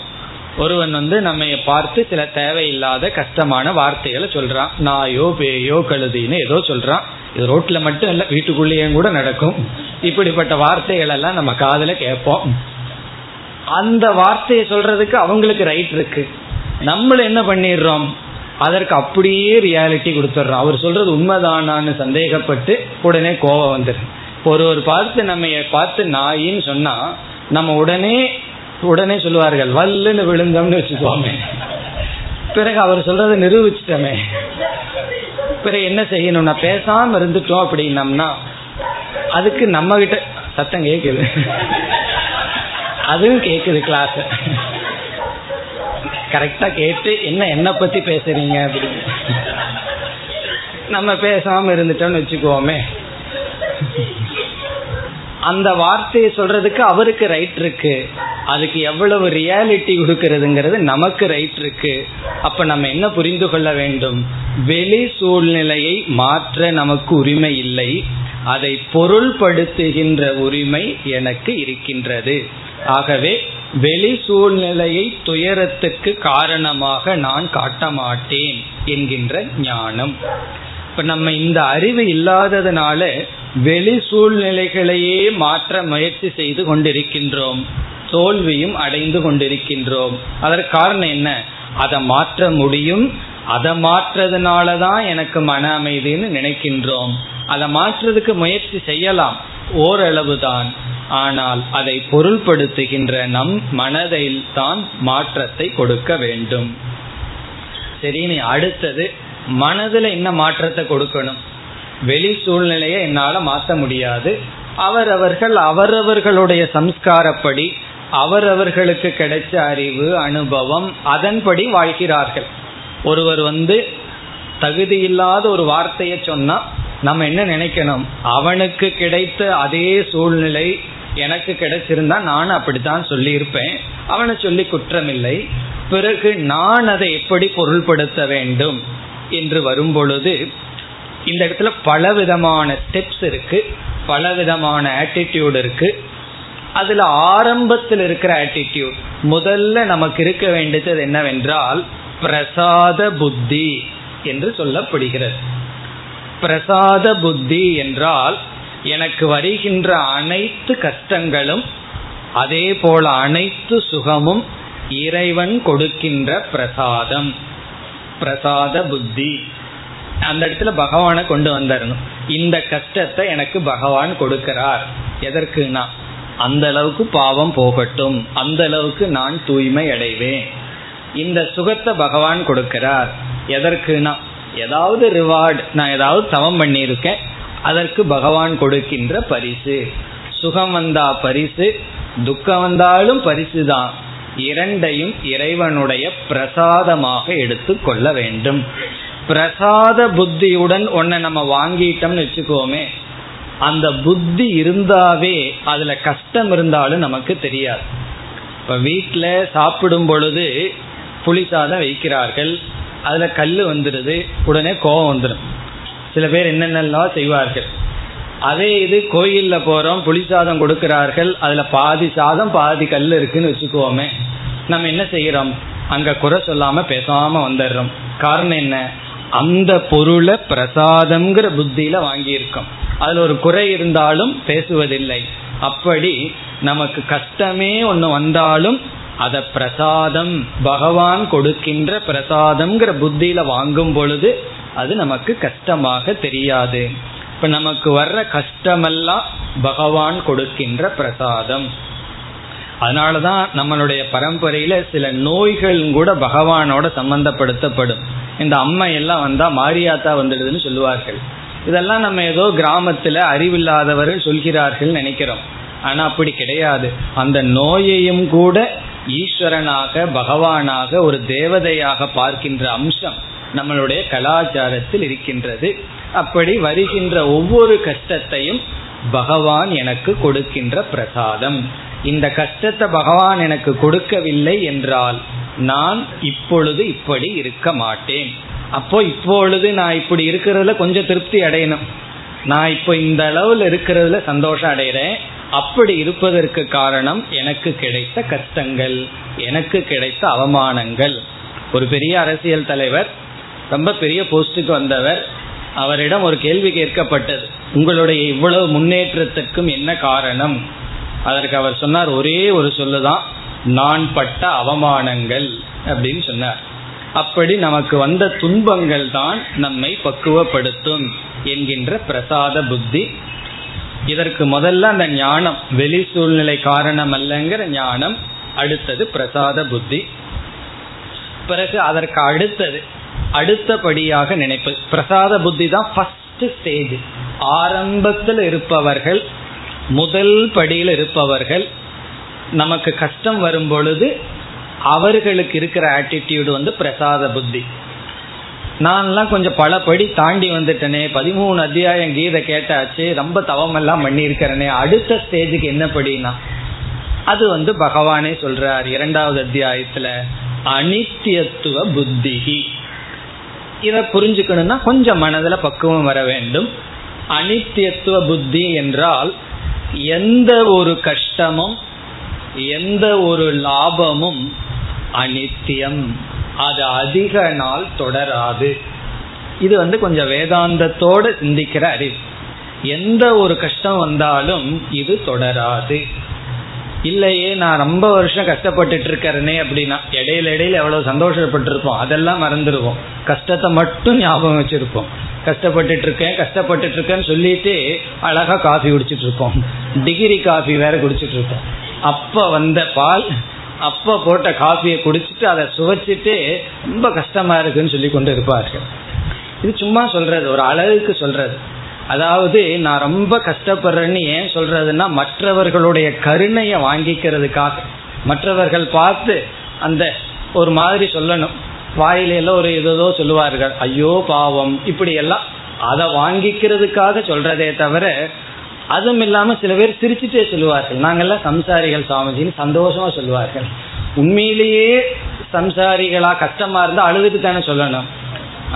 ஒருவன் நம்ம பார்த்து சில தேவையில்லாத கஷ்டமான வார்த்தைகளை சொல்றான், நாயோ பேயோ கழுதின்னு ஏதோ சொல்றான். இது ரோட்ல மட்டும் இல்லை, வீட்டுக்குள்ளேயே கூட நடக்கும். இப்படிப்பட்ட வார்த்தைகள் எல்லாம் நம்ம காதுல கேட்போம். அந்த வார்த்தையை சொல்றதுக்கு அவங்களுக்கு ரைட் இருக்கு, நம்மள என்ன பண்ணிடுறோம், அதற்கு அப்படியே ரியாலிட்டி கொடுத்துட்றோம். அவர் சொல்றது உண்மைதானான்னு சந்தேகப்பட்டு உடனே கோபம் வந்துடும். ஒரு பார்த்து நம்ம பார்த்து நாயின்னு சொன்னா நம்ம உடனே சொல்லுவார்கள் வல்லுன்னு விழுந்தோம்னு வச்சுக்கோமே. பிறகு அவர் சொல்றதை நிரூபிச்சிட்டோமே, பிறகு என்ன செய்யணும்னா பேசாம இருந்துட்டோம் அப்படின்னம்னா அதுக்கு நம்ம கிட்ட சத்தம் கேக்குது, அதுவும் கேக்குது கிளாஸ் கரெக்டா கேட்டு என்ன பத்தி பேசுறீங்க அப்படின்னு நம்ம பேசாம இருந்துட்டோம்னு வச்சுக்கோமே. அந்த வார்த்தையை சொல்றதுக்கு அவருக்கு ரைட் இருக்கு, அதுக்கு எவ்வளவு ரியாலிட்டி கொடுக்கறதுங்கிறது நமக்கு ரைட் இருக்கு. அப்ப நம்ம என்ன புரிந்து கொள்ள வேண்டும், வெளி சூழ்நிலையை மாற்ற நமக்கு உரிமை இல்லை, அதை பொருள்படுத்துகின்ற உரிமை எனக்கு இருக்கின்றது. ஆகவே வெளி சூழ்நிலையை துயரத்துக்கு காரணமாக நான் காட்ட மாட்டேன் என்கின்ற ஞானம். இப்ப நம்ம இந்த அறிவு இல்லாததுனால வெளி சூழ்நிலைகளையே மாற்ற முயற்சி செய்து கொண்டிருக்கின்றோம், தோல்வியும் அடைந்து கொண்டிருக்கின்றோம். அதற்கு காரணம் என்ன, அதை மாற்ற முடியும், அதை மாற்றதுனாலதான் எனக்கு மன அமைதின்னு நினைக்கின்றோம். அதை மாற்றுறதுக்கு முயற்சி செய்யலாம் ஓரளவுதான், ஆனால் அதை பொருள்படுத்துகின்ற நம் மனதில் தான் மாற்றத்தை கொடுக்க வேண்டும். சரி, நீ அடுத்தது மனதில் என்ன மாற்றத்தை கொடுக்கணும். வெளி சூழ்நிலையை என்னால் மாற்ற முடியாது, அவரவர்கள் அவரவர்களுடைய சம்ஸ்காரப்படி அவரவர்களுக்கு கிடைச்ச அறிவு அனுபவம் அதன்படி வாழ்கிறார்கள். ஒருவர் தகுதியில்லாத ஒரு வார்த்தையை சொன்னா நம்ம என்ன நினைக்கணும், அவனுக்கு கிடைத்த அதே சூழ்நிலை எனக்கு கிடைச்சிருந்தா நான் அப்படித்தான் சொல்லி இருப்பேன், அவனை சொல்லி குற்றமில்லை. பிறகு நான் அதை எப்படி பொருள்படுத்த வேண்டும் என்று வரும்பொழுது இந்த இடத்துல பலவிதமான ஸ்டெப்ஸ் இருக்கு, பலவிதமான ஆட்டிடியூடு இருக்கு. அதுல ஆரம்பத்தில் இருக்கிற ஆட்டிடியூட், முதல்ல நமக்கு இருக்க வேண்டியது என்னவென்றால் பிரசாத புத்தி என்று சொல்லப்படுகிறது. பிரசாத புத்தி என்றால் எனக்கு வருகின்ற அனைத்து கஷ்டங்களும் அதே போல அனைத்து சுகமும் இறைவன் கொடுக்கின்ற பிரசாதம், பிரசாத புத்தி. அந்த இடத்துல பகவானை கொண்டு வந்துடணும். இந்த கஷ்டத்தை எனக்கு பகவான் கொடுக்கிறார், எதற்குனா அந்த அளவுக்கு பாவம் போகட்டும், அந்த அளவுக்கு நான் தூய்மை அடைவேன். இந்த சுகத்தை பகவான் கொடுக்கிறார், எதற்குனா ஏதாவது ரிவார்டு, நான் ஏதாவது தவம் பண்ணியிருக்கேன், அதற்கு பகவான் கொடுக்கின்ற பரிசு. சுகம் வந்தா பரிசு, துக்கம் வந்தாலும் பரிசு தான். இரண்டையும் இறைவனுடைய பிரசாதமாக எடுத்து கொள்ள வேண்டும். பிரசாத புத்தியுடன் ஒன்ன நம்ம வாங்கிட்டோம்னு வச்சுக்கோமே, அந்த புத்தி இருந்தாவே அதுல கஷ்டம் இருந்தாலும் நமக்கு தெரியாது. இப்ப வீட்டுல சாப்பிடும் பொழுது புளிசாதம் வைக்கிறார்கள், அதுல கல் வந்துடுது, உடனே கோவம் வந்துடும். சில பேர் என்னென்னலாம் செய்வார்கள். அதே இது கோயில்ல போறோம், புளிசாதம் கொடுக்கிறார்கள், அதுல பாதி சாதம் பாதி கல் இருக்குன்னு வச்சுக்கோமே, நம்ம என்ன செய்யறோம், அங்க குறை சொல்லாம பேசாம வந்துடுறோம். காரணம் என்ன? அந்த பொருளை பிரசாதம்ங்கிற புத்தியில வாங்கியிருக்கோம். அதுல ஒரு குறை இருந்தாலும் பேசுவதில்லை. அப்படி நமக்கு கஷ்டமே ஒண்ணு வந்தாலும் அத பிரசாதம், பகவான் கொடுக்கின்ற பிரசாதம்ங்கிற புத்தியில வாங்கும் பொழுது அது நமக்கு கஷ்டமாக தெரியாது. இப்ப நமக்கு வர்ற கஷ்டமெல்லாம் பகவான் கொடுக்கின்ற பிரசாதம். அதனாலதான் நம்மளுடைய பரம்பரையில சில நோய்கள் கூட பகவானோட சம்பந்தப்படுத்தப்படும். இந்த அம்மை எல்லாம் வந்தா மாரியாத்தா வந்துடுதுன்னு சொல்லுவார்கள். இதெல்லாம் நம்ம ஏதோ கிராமத்துல அறிவில்லாதவர்கள் சொல்கிறார்கள் நினைக்கிறோம். ஆனா அப்படி கிடையாது. அந்த நோயையும் கூட ஈஸ்வரனாக, பகவானாக, ஒரு தேவதையாக பார்க்கின்ற அம்சம் நம்மளுடைய கலாச்சாரத்தில் இருக்கின்றது. அப்படி வருகின்ற ஒவ்வொரு கஷ்டத்தையும் பகவான் எனக்கு கொடுக்கின்ற பிரசாதம். இந்த கஷ்டத்தை பகவான் எனக்கு கொடுக்கவில்லை என்றால் நான் இப்பொழுது இப்படி இருக்க மாட்டேன். அப்போ இப்பொழுது நான் இப்படி இருக்கிறதுல கொஞ்சம் திருப்தி அடையணும். நான் இப்போ இந்த அளவில் இருக்கிறதுல சந்தோஷம் அடைகிறேன். அப்படி இருப்பதற்கு காரணம் எனக்கு கிடைத்த கஷ்டங்கள், எனக்கு கிடைத்த அவமானங்கள். ஒரு பெரிய அரசியல் தலைவர், ரொம்ப பெரிய போஸ்டுக்கு வந்தவர், அவரிடம் ஒரு கேள்வி கேட்கப்பட்டது, உங்களுடைய இவ்வளவு முன்னேற்றத்திற்கும் என்ன காரணம்? அதற்கு அவர் சொன்னார், ஒரே ஒரு சொல்லுதான், நான் பட்ட அவமானங்கள் அப்படின்னு சொன்னார். அப்படி நமக்கு வந்த துன்பங்கள் தான் நம்மை பக்குவப்படுத்தும் என்கின்ற பிரசாத புத்தி. இதற்கு முதல்ல அந்த ஞானம், வெளி சூழ்நிலை காரணம் அல்லங்கிற ஞானம். அடுத்தது பிரசாத புத்தி. பிறகு அதற்கு அடுத்தது அடுத்தபடியாக நினைப்பு. பிரசாத புத்தி தான் ஃபர்ஸ்ட் ஸ்டேஜ். ஆரம்பத்தில் இருப்பவர்கள், முதல் படியில் இருப்பவர்கள், நமக்கு கஷ்டம் வரும் பொழுது அவர்களுக்கு இருக்கிற ஆட்டிடியூடு வந்து பிரசாத புத்தி. நான்லாம் கொஞ்சம் பல படி தாண்டி வந்துட்டேனே, 13 அத்தியாயம் கீதை கேட்டாச்சு, ரொம்ப தவமெல்லாம் பண்ணியிருக்கிறேனே, அடுத்த ஸ்டேஜுக்கு என்ன படினா அது வந்து பகவானே சொல்றார் 2வது அத்தியாயத்துல அனித்தியத்துவ புத்திகி. இதை புரிஞ்சுக்கணும்னா கொஞ்சம் மனதில் பக்குவம் வர வேண்டும். அனித்தியத்துவ புத்தி என்றால் எந்த ஒரு கஷ்டமும் எந்த ஒரு லாபமும் அனித்தியம், அது அதிக நாள் தொடராது. இது வந்து கொஞ்சம் வேதாந்தத்தோடு சிந்திக்கிற அறிவு. எந்த ஒரு கஷ்டம் வந்தாலும் இது தொடராது. இல்லையே நான் ரொம்ப வருஷம் கஷ்டப்பட்டுட்டு இருக்கிறேனே அப்படின்னா இடையில இடையில எவ்வளவு சந்தோஷப்பட்டிருப்போம், அதெல்லாம் மறந்துடுவோம். கஷ்டத்தை மட்டும் ஞாபகம் வச்சிருப்போம். கஷ்டப்பட்டுட்டு இருக்கேன்னு சொல்லிட்டு அழகா காஃபி குடிச்சிட்டு இருப்போம். டிகிரி காஃபி வேற குடிச்சிட்டு இருப்போம். அப்ப வந்த பால், அப்ப போட்ட காஃபியை குடிச்சிட்டு அதை சுவைச்சிட்டு ரொம்ப கஷ்டமா இருக்குன்னு சொல்லி கொண்டு இருப்பார்கள். இது சும்மா சொல்றது, ஒரு அழகுக்கு சொல்றது. அதாவது நான் ரொம்ப கஷ்டப்படுறேன்னு ஏன் சொல்றதுன்னா மற்றவர்களுடைய கருணையை வாங்கிக்கிறதுக்காக. மற்றவர்கள் பார்த்து அந்த ஒரு மாதிரி சொல்லணும், வாயிலெல்லாம் ஒரு ஏதோ சொல்லுவார்கள், ஐயோ பாவம் இப்படி எல்லாம், அதை வாங்கிக்கிறதுக்காக சொல்றதே தவிர. அதுவும் இல்லாமல் சில பேர் சிரிச்சுட்டே சொல்லுவார்கள், நாங்கள்லாம் சம்சாரிகள் சாமிஜின்னு சந்தோஷமா சொல்லுவார்கள். உண்மையிலேயே சம்சாரிகளா கஷ்டமா இருந்தால் அழுதுட்டு தானே சொல்லணும்.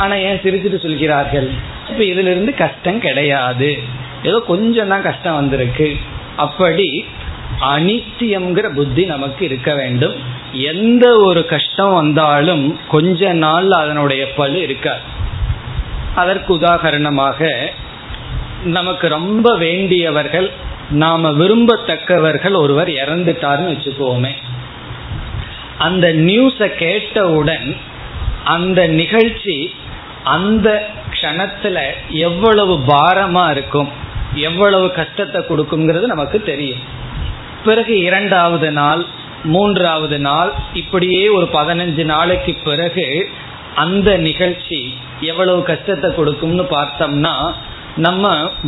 ஆனால் ஏன் சிரிச்சுட்டு சொல்கிறார்கள்? இப்போ இதுல இருந்து கஷ்டம் கிடையாது, ஏதோ கொஞ்சம் தான் கஷ்டம் வந்திருக்கு. அப்படி அனித்தியம்ங்கிற புத்தி நமக்கு இருக்க வேண்டும். எந்த ஒரு கஷ்டம் வந்தாலும் கொஞ்ச நாள் அதனுடைய பலு இருக்காது. அதற்கு உதாரணமாக நமக்கு ரொம்ப வேண்டியவர்கள், நாம விரும்பத்தக்கவர்கள் ஒருவர் இறந்துட்டாருன்னு வச்சுக்கோமே. அந்த நியூஸை கேட்டவுடன் அந்த நிகழ்ச்சி அந்த க்ஷணத்துல எவ்வளவு பாரமா இருக்கும், எவ்வளவு கஷ்டத்தை கொடுக்குங்கிறது நமக்கு தெரியும். பிறகு 2வது நாள், 3வது நாள், இப்படியே ஒரு 15 நாளைக்கு பிறகு அந்த நிகழ்ச்சி எவ்வளவு கஷ்டத்தை கொடுக்கும்னு பார்த்தோம்னா நம்ம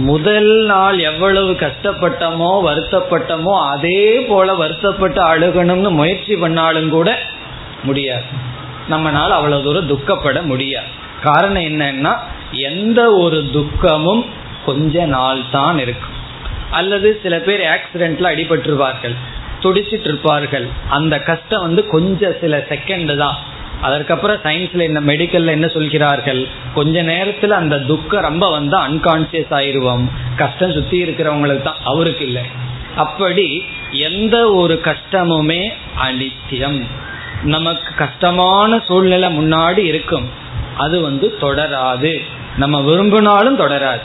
முதல் நாள் எவ்வளவு கஷ்டப்பட்டமோ வருத்தப்பட்டமோ அதே போல வருத்தப்பட்டு அழுகணும்னு முயற்சி பண்ணாலும் கூட முடியாது. நம்மளால அவ்வளவு தூரம் துக்கப்பட முடியாது. காரணம் என்னன்னா எந்த ஒரு துக்கமும் கொஞ்ச நாள் தான் இருக்கும். அல்லது சில பேர் ஆக்சிடென்ட்ல அடிபட்டிருப்பார்கள், துடிச்சிட்டு இருப்பார்கள். அந்த கஷ்டம் வந்து கொஞ்சம் சில செகண்ட் தான். அதற்கப்புறம் சயின்ஸ்ல என்ன, மெடிக்கல்ல என்ன சொல்கிறார்கள், கொஞ்ச நேரத்துல அந்த துக்கம் ரொம்ப வந்தா அன்கான்சியஸ் ஆயிடுவோம். கஷ்டம் சுத்தி இருக்கிறவங்களுக்கு தான், அவருக்கு இல்லை. அப்படி எந்த ஒரு கஷ்டமுமே அனித்தியம். நமக்கு கஷ்டமான சூழ்நிலை முன்னாடி இருக்கும், அது தொடராது, நம்ம விரும்பினாலும் தொடராது.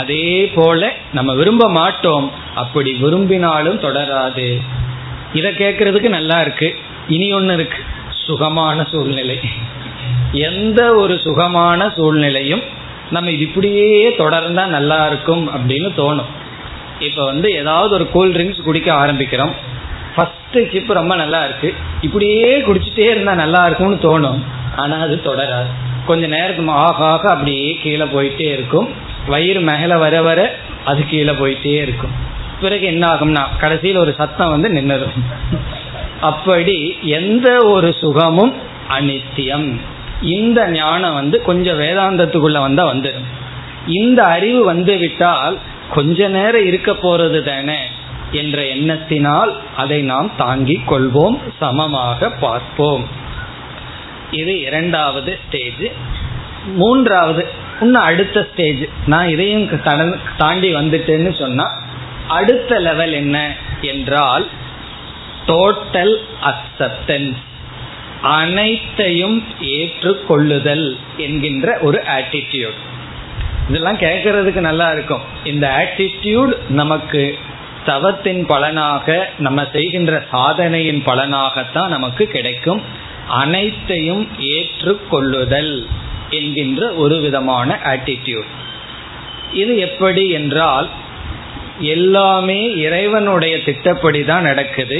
அதே போல நம்ம விரும்ப மாட்டோம், அப்படி விரும்பினாலும் தொடராது. இதை கேட்கறதுக்கு நல்லா இருக்கு. இனி ஒன்று இருக்கு, சுகமான சூழ்நிலை. எந்த ஒரு சுகமான சூழ்நிலையும் நம்ம இது இப்படியே தொடர்ந்தா நல்லா இருக்கும் அப்படின்னு தோணும். இப்போ ஏதாவது ஒரு கூல் ட்ரிங்க்ஸ் குடிக்க ஆரம்பிக்கிறோம். ஃபர்ஸ்ட் சிப் ரொம்ப நல்லா இருக்கு, இப்படியே குடிச்சிட்டே இருந்தா நல்லா இருக்கும்னு தோணும். ஆனால் அது தொடராது. கொஞ்ச நேரத்துக்கு ஆக ஆக அப்படியே கீழே போயிட்டே இருக்கும். வயிறு மேலே வர வர அது கீழே போயிட்டே இருக்கும். பிறகு என்ன ஆகும்னா கடைசியில் ஒரு சத்தம் நின்னுடும். அப்படி எந்த ஒரு சுகமும் அனித்தியம். இந்த ஞானம் கொஞ்சம் வேதாந்தத்துக்குள்ள வந்துடும். இந்த அறிவு விட்டால் கொஞ்ச நேரம் இருக்க போறது தானே என்ற எண்ணத்தினால் அதை நாம் தாங்கிக் கொள்வோம், சமமாக பார்ப்போம். இது இரண்டாவது ஸ்டேஜ். மூன்றாவது இன்னும் அடுத்த ஸ்டேஜ். நான் இதையும் தாண்டி வந்துட்டேன்னு சொன்னா அடுத்த லெவல் என்ன என்றால் டோட்டல் அக்செப்டன்ஸ், அனைத்தையும் ஏற்றுக்கொள்ளுதல் என்கின்ற ஒரு ஆட்டிடியூட். இதெல்லாம் கேட்கறதுக்கு நல்லா இருக்கும். இந்த ஆட்டிடியூட் நமக்கு தவத்தின் பலனாக, நம்ம செய்கின்ற சாதனையின் பலனாகத்தான் நமக்கு கிடைக்கும். அனைத்தையும் ஏற்றுக்கொள்ளுதல் என்கின்ற ஒரு விதமான ஆட்டிடியூட். இது எப்படி என்றால் எல்லாமே இறைவனுடைய திட்டப்படி தான் நடக்குது,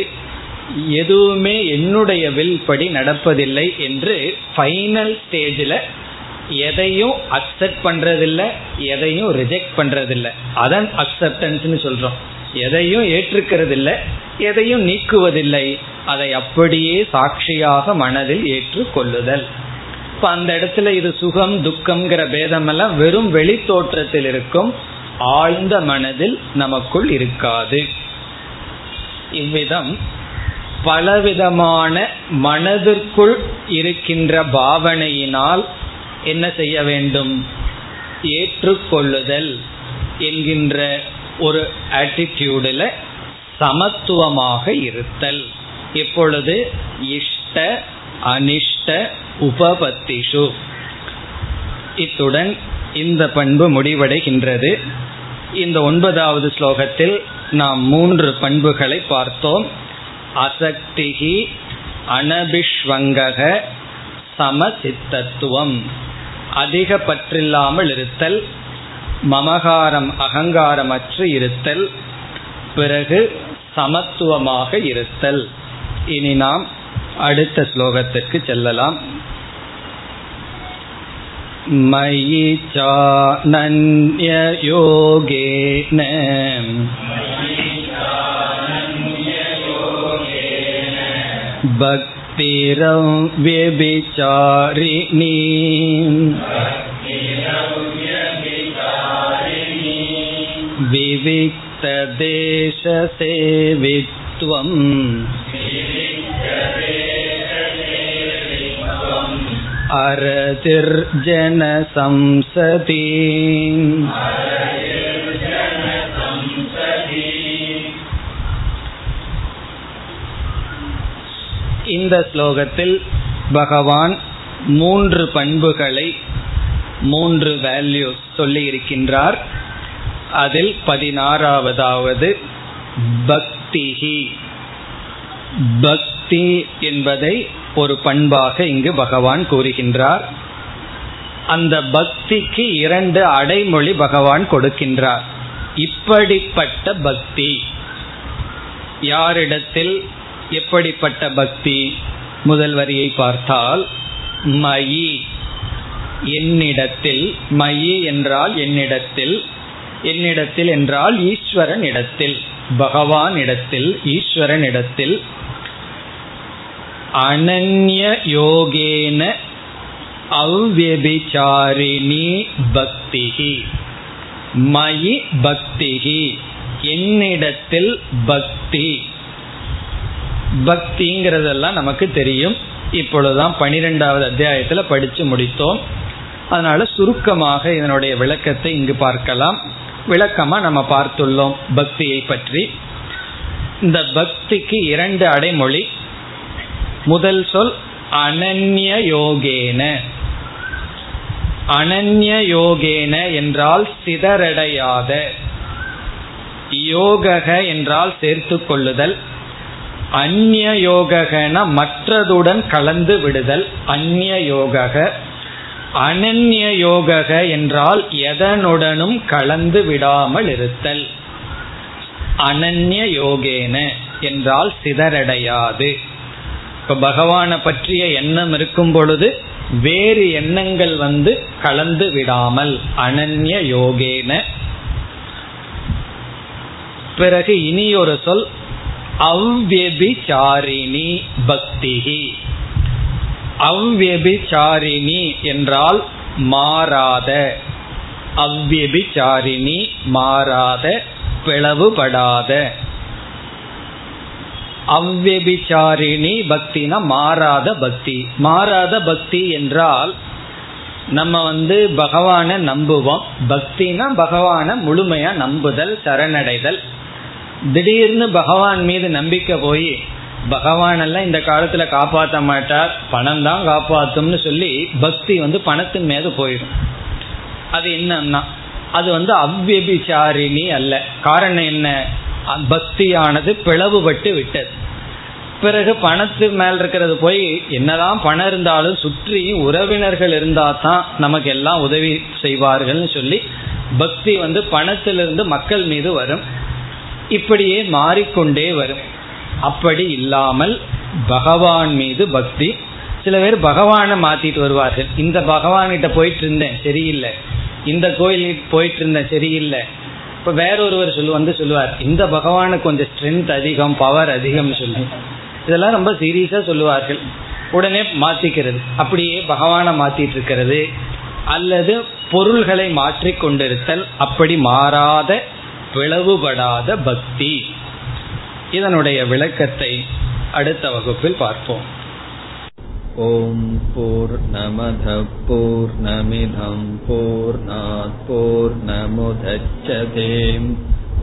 எதுவுமே என்னுடைய வில் படி நடப்பதில்லை என்று ஃபைனல் ஸ்டேஜில் எதையும் அக்செப்ட் பண்றதில்லை, எதையும் ரிஜெக்ட் பண்றதில்லை. அதன் அக்செப்டன்ஸ்னு சொல்றோம். எதையும் ஏற்றுக்கிறதில்லை, எதையும் நீக்குவதில்லை, அதை அப்படியே சாட்சியாக மனதில் ஏற்றுக்கொள்ளுதல். இப்போ அந்த இடத்துல இது சுகம் துக்கம்ங்கிற பேதமெல்லாம் வெறும் வெளி தோற்றத்தில் இருக்கும், ஆழ்ந்த மனதில் நமக்குள் இருக்காது. இவ்விதம் பலவிதமான மனதிற்குள் இருக்கின்ற பாவனையினால் என்ன செய்ய வேண்டும்? ஏற்றுக்கொள்ளுதல் என்கின்ற ஒரு ஆட்டிடியூடில் சமத்துவமாக இருத்தல். எப்பொழுது? இஷ்ட அனிஷ்ட உபபத்திஷு. இத்துடன் இந்த பண்பு முடிவடைகின்றது. இந்த 9வது ஸ்லோகத்தில் நாம் 3 பண்புகளை பார்த்தோம். அசக்திஹி அனபிஷ்வங்கஹ சமசித்தத்துவம், அதிக பற்றில்லாமல் இருத்தல், மமகாரம் அகங்காரமற்று இருத்தல், பிறகு சமத்துவமாக இருத்தல். இனி நாம் அடுத்த ஸ்லோகத்திற்கு செல்லலாம். மயி சானன்ய யோகேன பக்திரம் விபிசாரிணி விவிக்த தேச சேவித்வம் அரதிர் ஜன சம்சதி. இந்த ஸ்லோகத்தில் பகவான் 3 பண்புகளை, 3 வேல்யூஸ் சொல்லி இருக்கின்றார். அதில் 16வது பக்திஹி. பக்தி என்பதை ஒரு பண்பாக இங்கு பகவான் கூறுகின்றார். அந்த பக்திக்கு 2 அடைமொழி பகவான் கொடுக்கின்றார். இப்படிப்பட்ட பக்தி யாரிடத்தில், எப்படிப்பட்ட பக்தி? முதல் வரியை பார்த்தால் மயி, என்னிடத்தில். மயி என்றால் என்னிடத்தில், என்னிடத்தில் என்றால் ஈஸ்வரன் இடத்தில், பகவான் இடத்தில், ஈஸ்வரன் இடத்தில். அனன்ய யோகேன அவ்யபிசாரிணி பக்திஹி. மயி பக்திஹி, என்னிடத்தில் பக்தி. பக்திங்கிறதெல்லாம் நமக்கு தெரியும். இப்பொழுதுதான் 12வது அத்தியாயத்தில் படித்து முடித்தோம். அதனால சுருக்கமாக இதனுடைய விளக்கத்தை இங்கு பார்க்கலாம். விளக்கமாக நம்ம பார்த்துள்ளோம் பக்தியை பற்றி. இந்த பக்திக்கு 2 அடைமொழி. முதல் சொல் அனன்ய யோகேன. அனன்ய யோகேன என்றால் சிதறடையாத, யோக என்றால் சேர்த்து கொள்ளுதல், அந்நிய யோகன மற்றதுடன் கலந்து விடுதல், அந்நிய யோக. அனன்ய யோக என்றால் எதனுடனும் கலந்து விடாமல் இருத்தல். அனன்ய யோகேன என்றால் சிதறடையாது. இப்போ பகவானை பற்றிய எண்ணம் இருக்கும் பொழுது வேறு எண்ணங்கள் வந்து கலந்து விடாமல் அனன்ய யோகேன. பிறகு இனி ஒரு சொல் அவ்யபிசாரிணி பக்திஹி. அவ்யபிசாரிணி என்றால் மாறாத, அவ்யபிசாரிணி மாறாத, பிளவுபடாத. அவ்யபிசாரிணி பக்தினா மாறாத பக்தி. மாறாத பக்தி என்றால் நம்ம வந்து பகவானை நம்புவோம். பக்தினா பகவானை முழுமையா நம்புதல், சரணடைதல். திடீர்னு பகவான் மீது நம்பிக்கை போய் பகவான் எல்லாம் இந்த காலத்துல காப்பாற்ற மாட்டார், பணம் தான் காப்பாற்றும்னு சொல்லி பக்தி வந்து பணத்தின் மீது போயிடும். அது என்னன்னா அது வந்து அவ்யபிசாரிணி அல்ல. காரணம் என்ன? பக்தியானது பிளவுபட்டு விட்டது. பிறகு பணத்து மேல் இருக்கிறது போய் என்னதான் பணம் இருந்தாலும் சுற்றியும் உறவினர்கள் இருந்தால் தான் நமக்கு எல்லாம் உதவி செய்வார்கள்னு சொல்லி பக்தி வந்து பணத்திலிருந்து மக்கள் மீது வரும். இப்படியே மாறிக்கொண்டே வரும். அப்படி இல்லாமல் பகவான் மீது பக்தி. சில பேர் பகவானை மாத்திட்டு வருவார்கள். இந்த பகவான்கிட்ட போயிட்டு இருந்தேன் சரியில்லை, இந்த கோயில்கிட்ட போயிட்டு இருந்தேன் சரியில்லை. இப்போ வேறொருவர் சொல்லுவார் இந்த பகவானுக்கு கொஞ்சம் ஸ்ட்ரென்த் அதிகம், பவர் அதிகம்னு சொல்லி இதெல்லாம் ரொம்ப சீரியஸாக சொல்லுவார்கள். உடனே மாற்றிக்கிறது. அப்படியே பகவானை மாற்றிட்டு இருக்கிறது அல்லது பொருள்களை மாற்றி கொண்டிருத்தல். அப்படி மாறாத பிளவுபடாத பக்தி. இதனுடைய விளக்கத்தை அடுத்த வகுப்பில் பார்ப்போம். ஓம் பூர்ணமத பூர்ணமிதம் பூர்ணாத் பூர்ணமுதச்யதே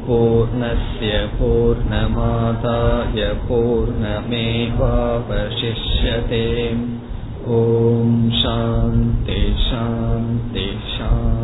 பூர்ணஸ்ய பூர்ணமாதாய பூர்ணமேவாவசிஷ்யதே. ஓம் சாந்தி சாந்தி சாந்தி.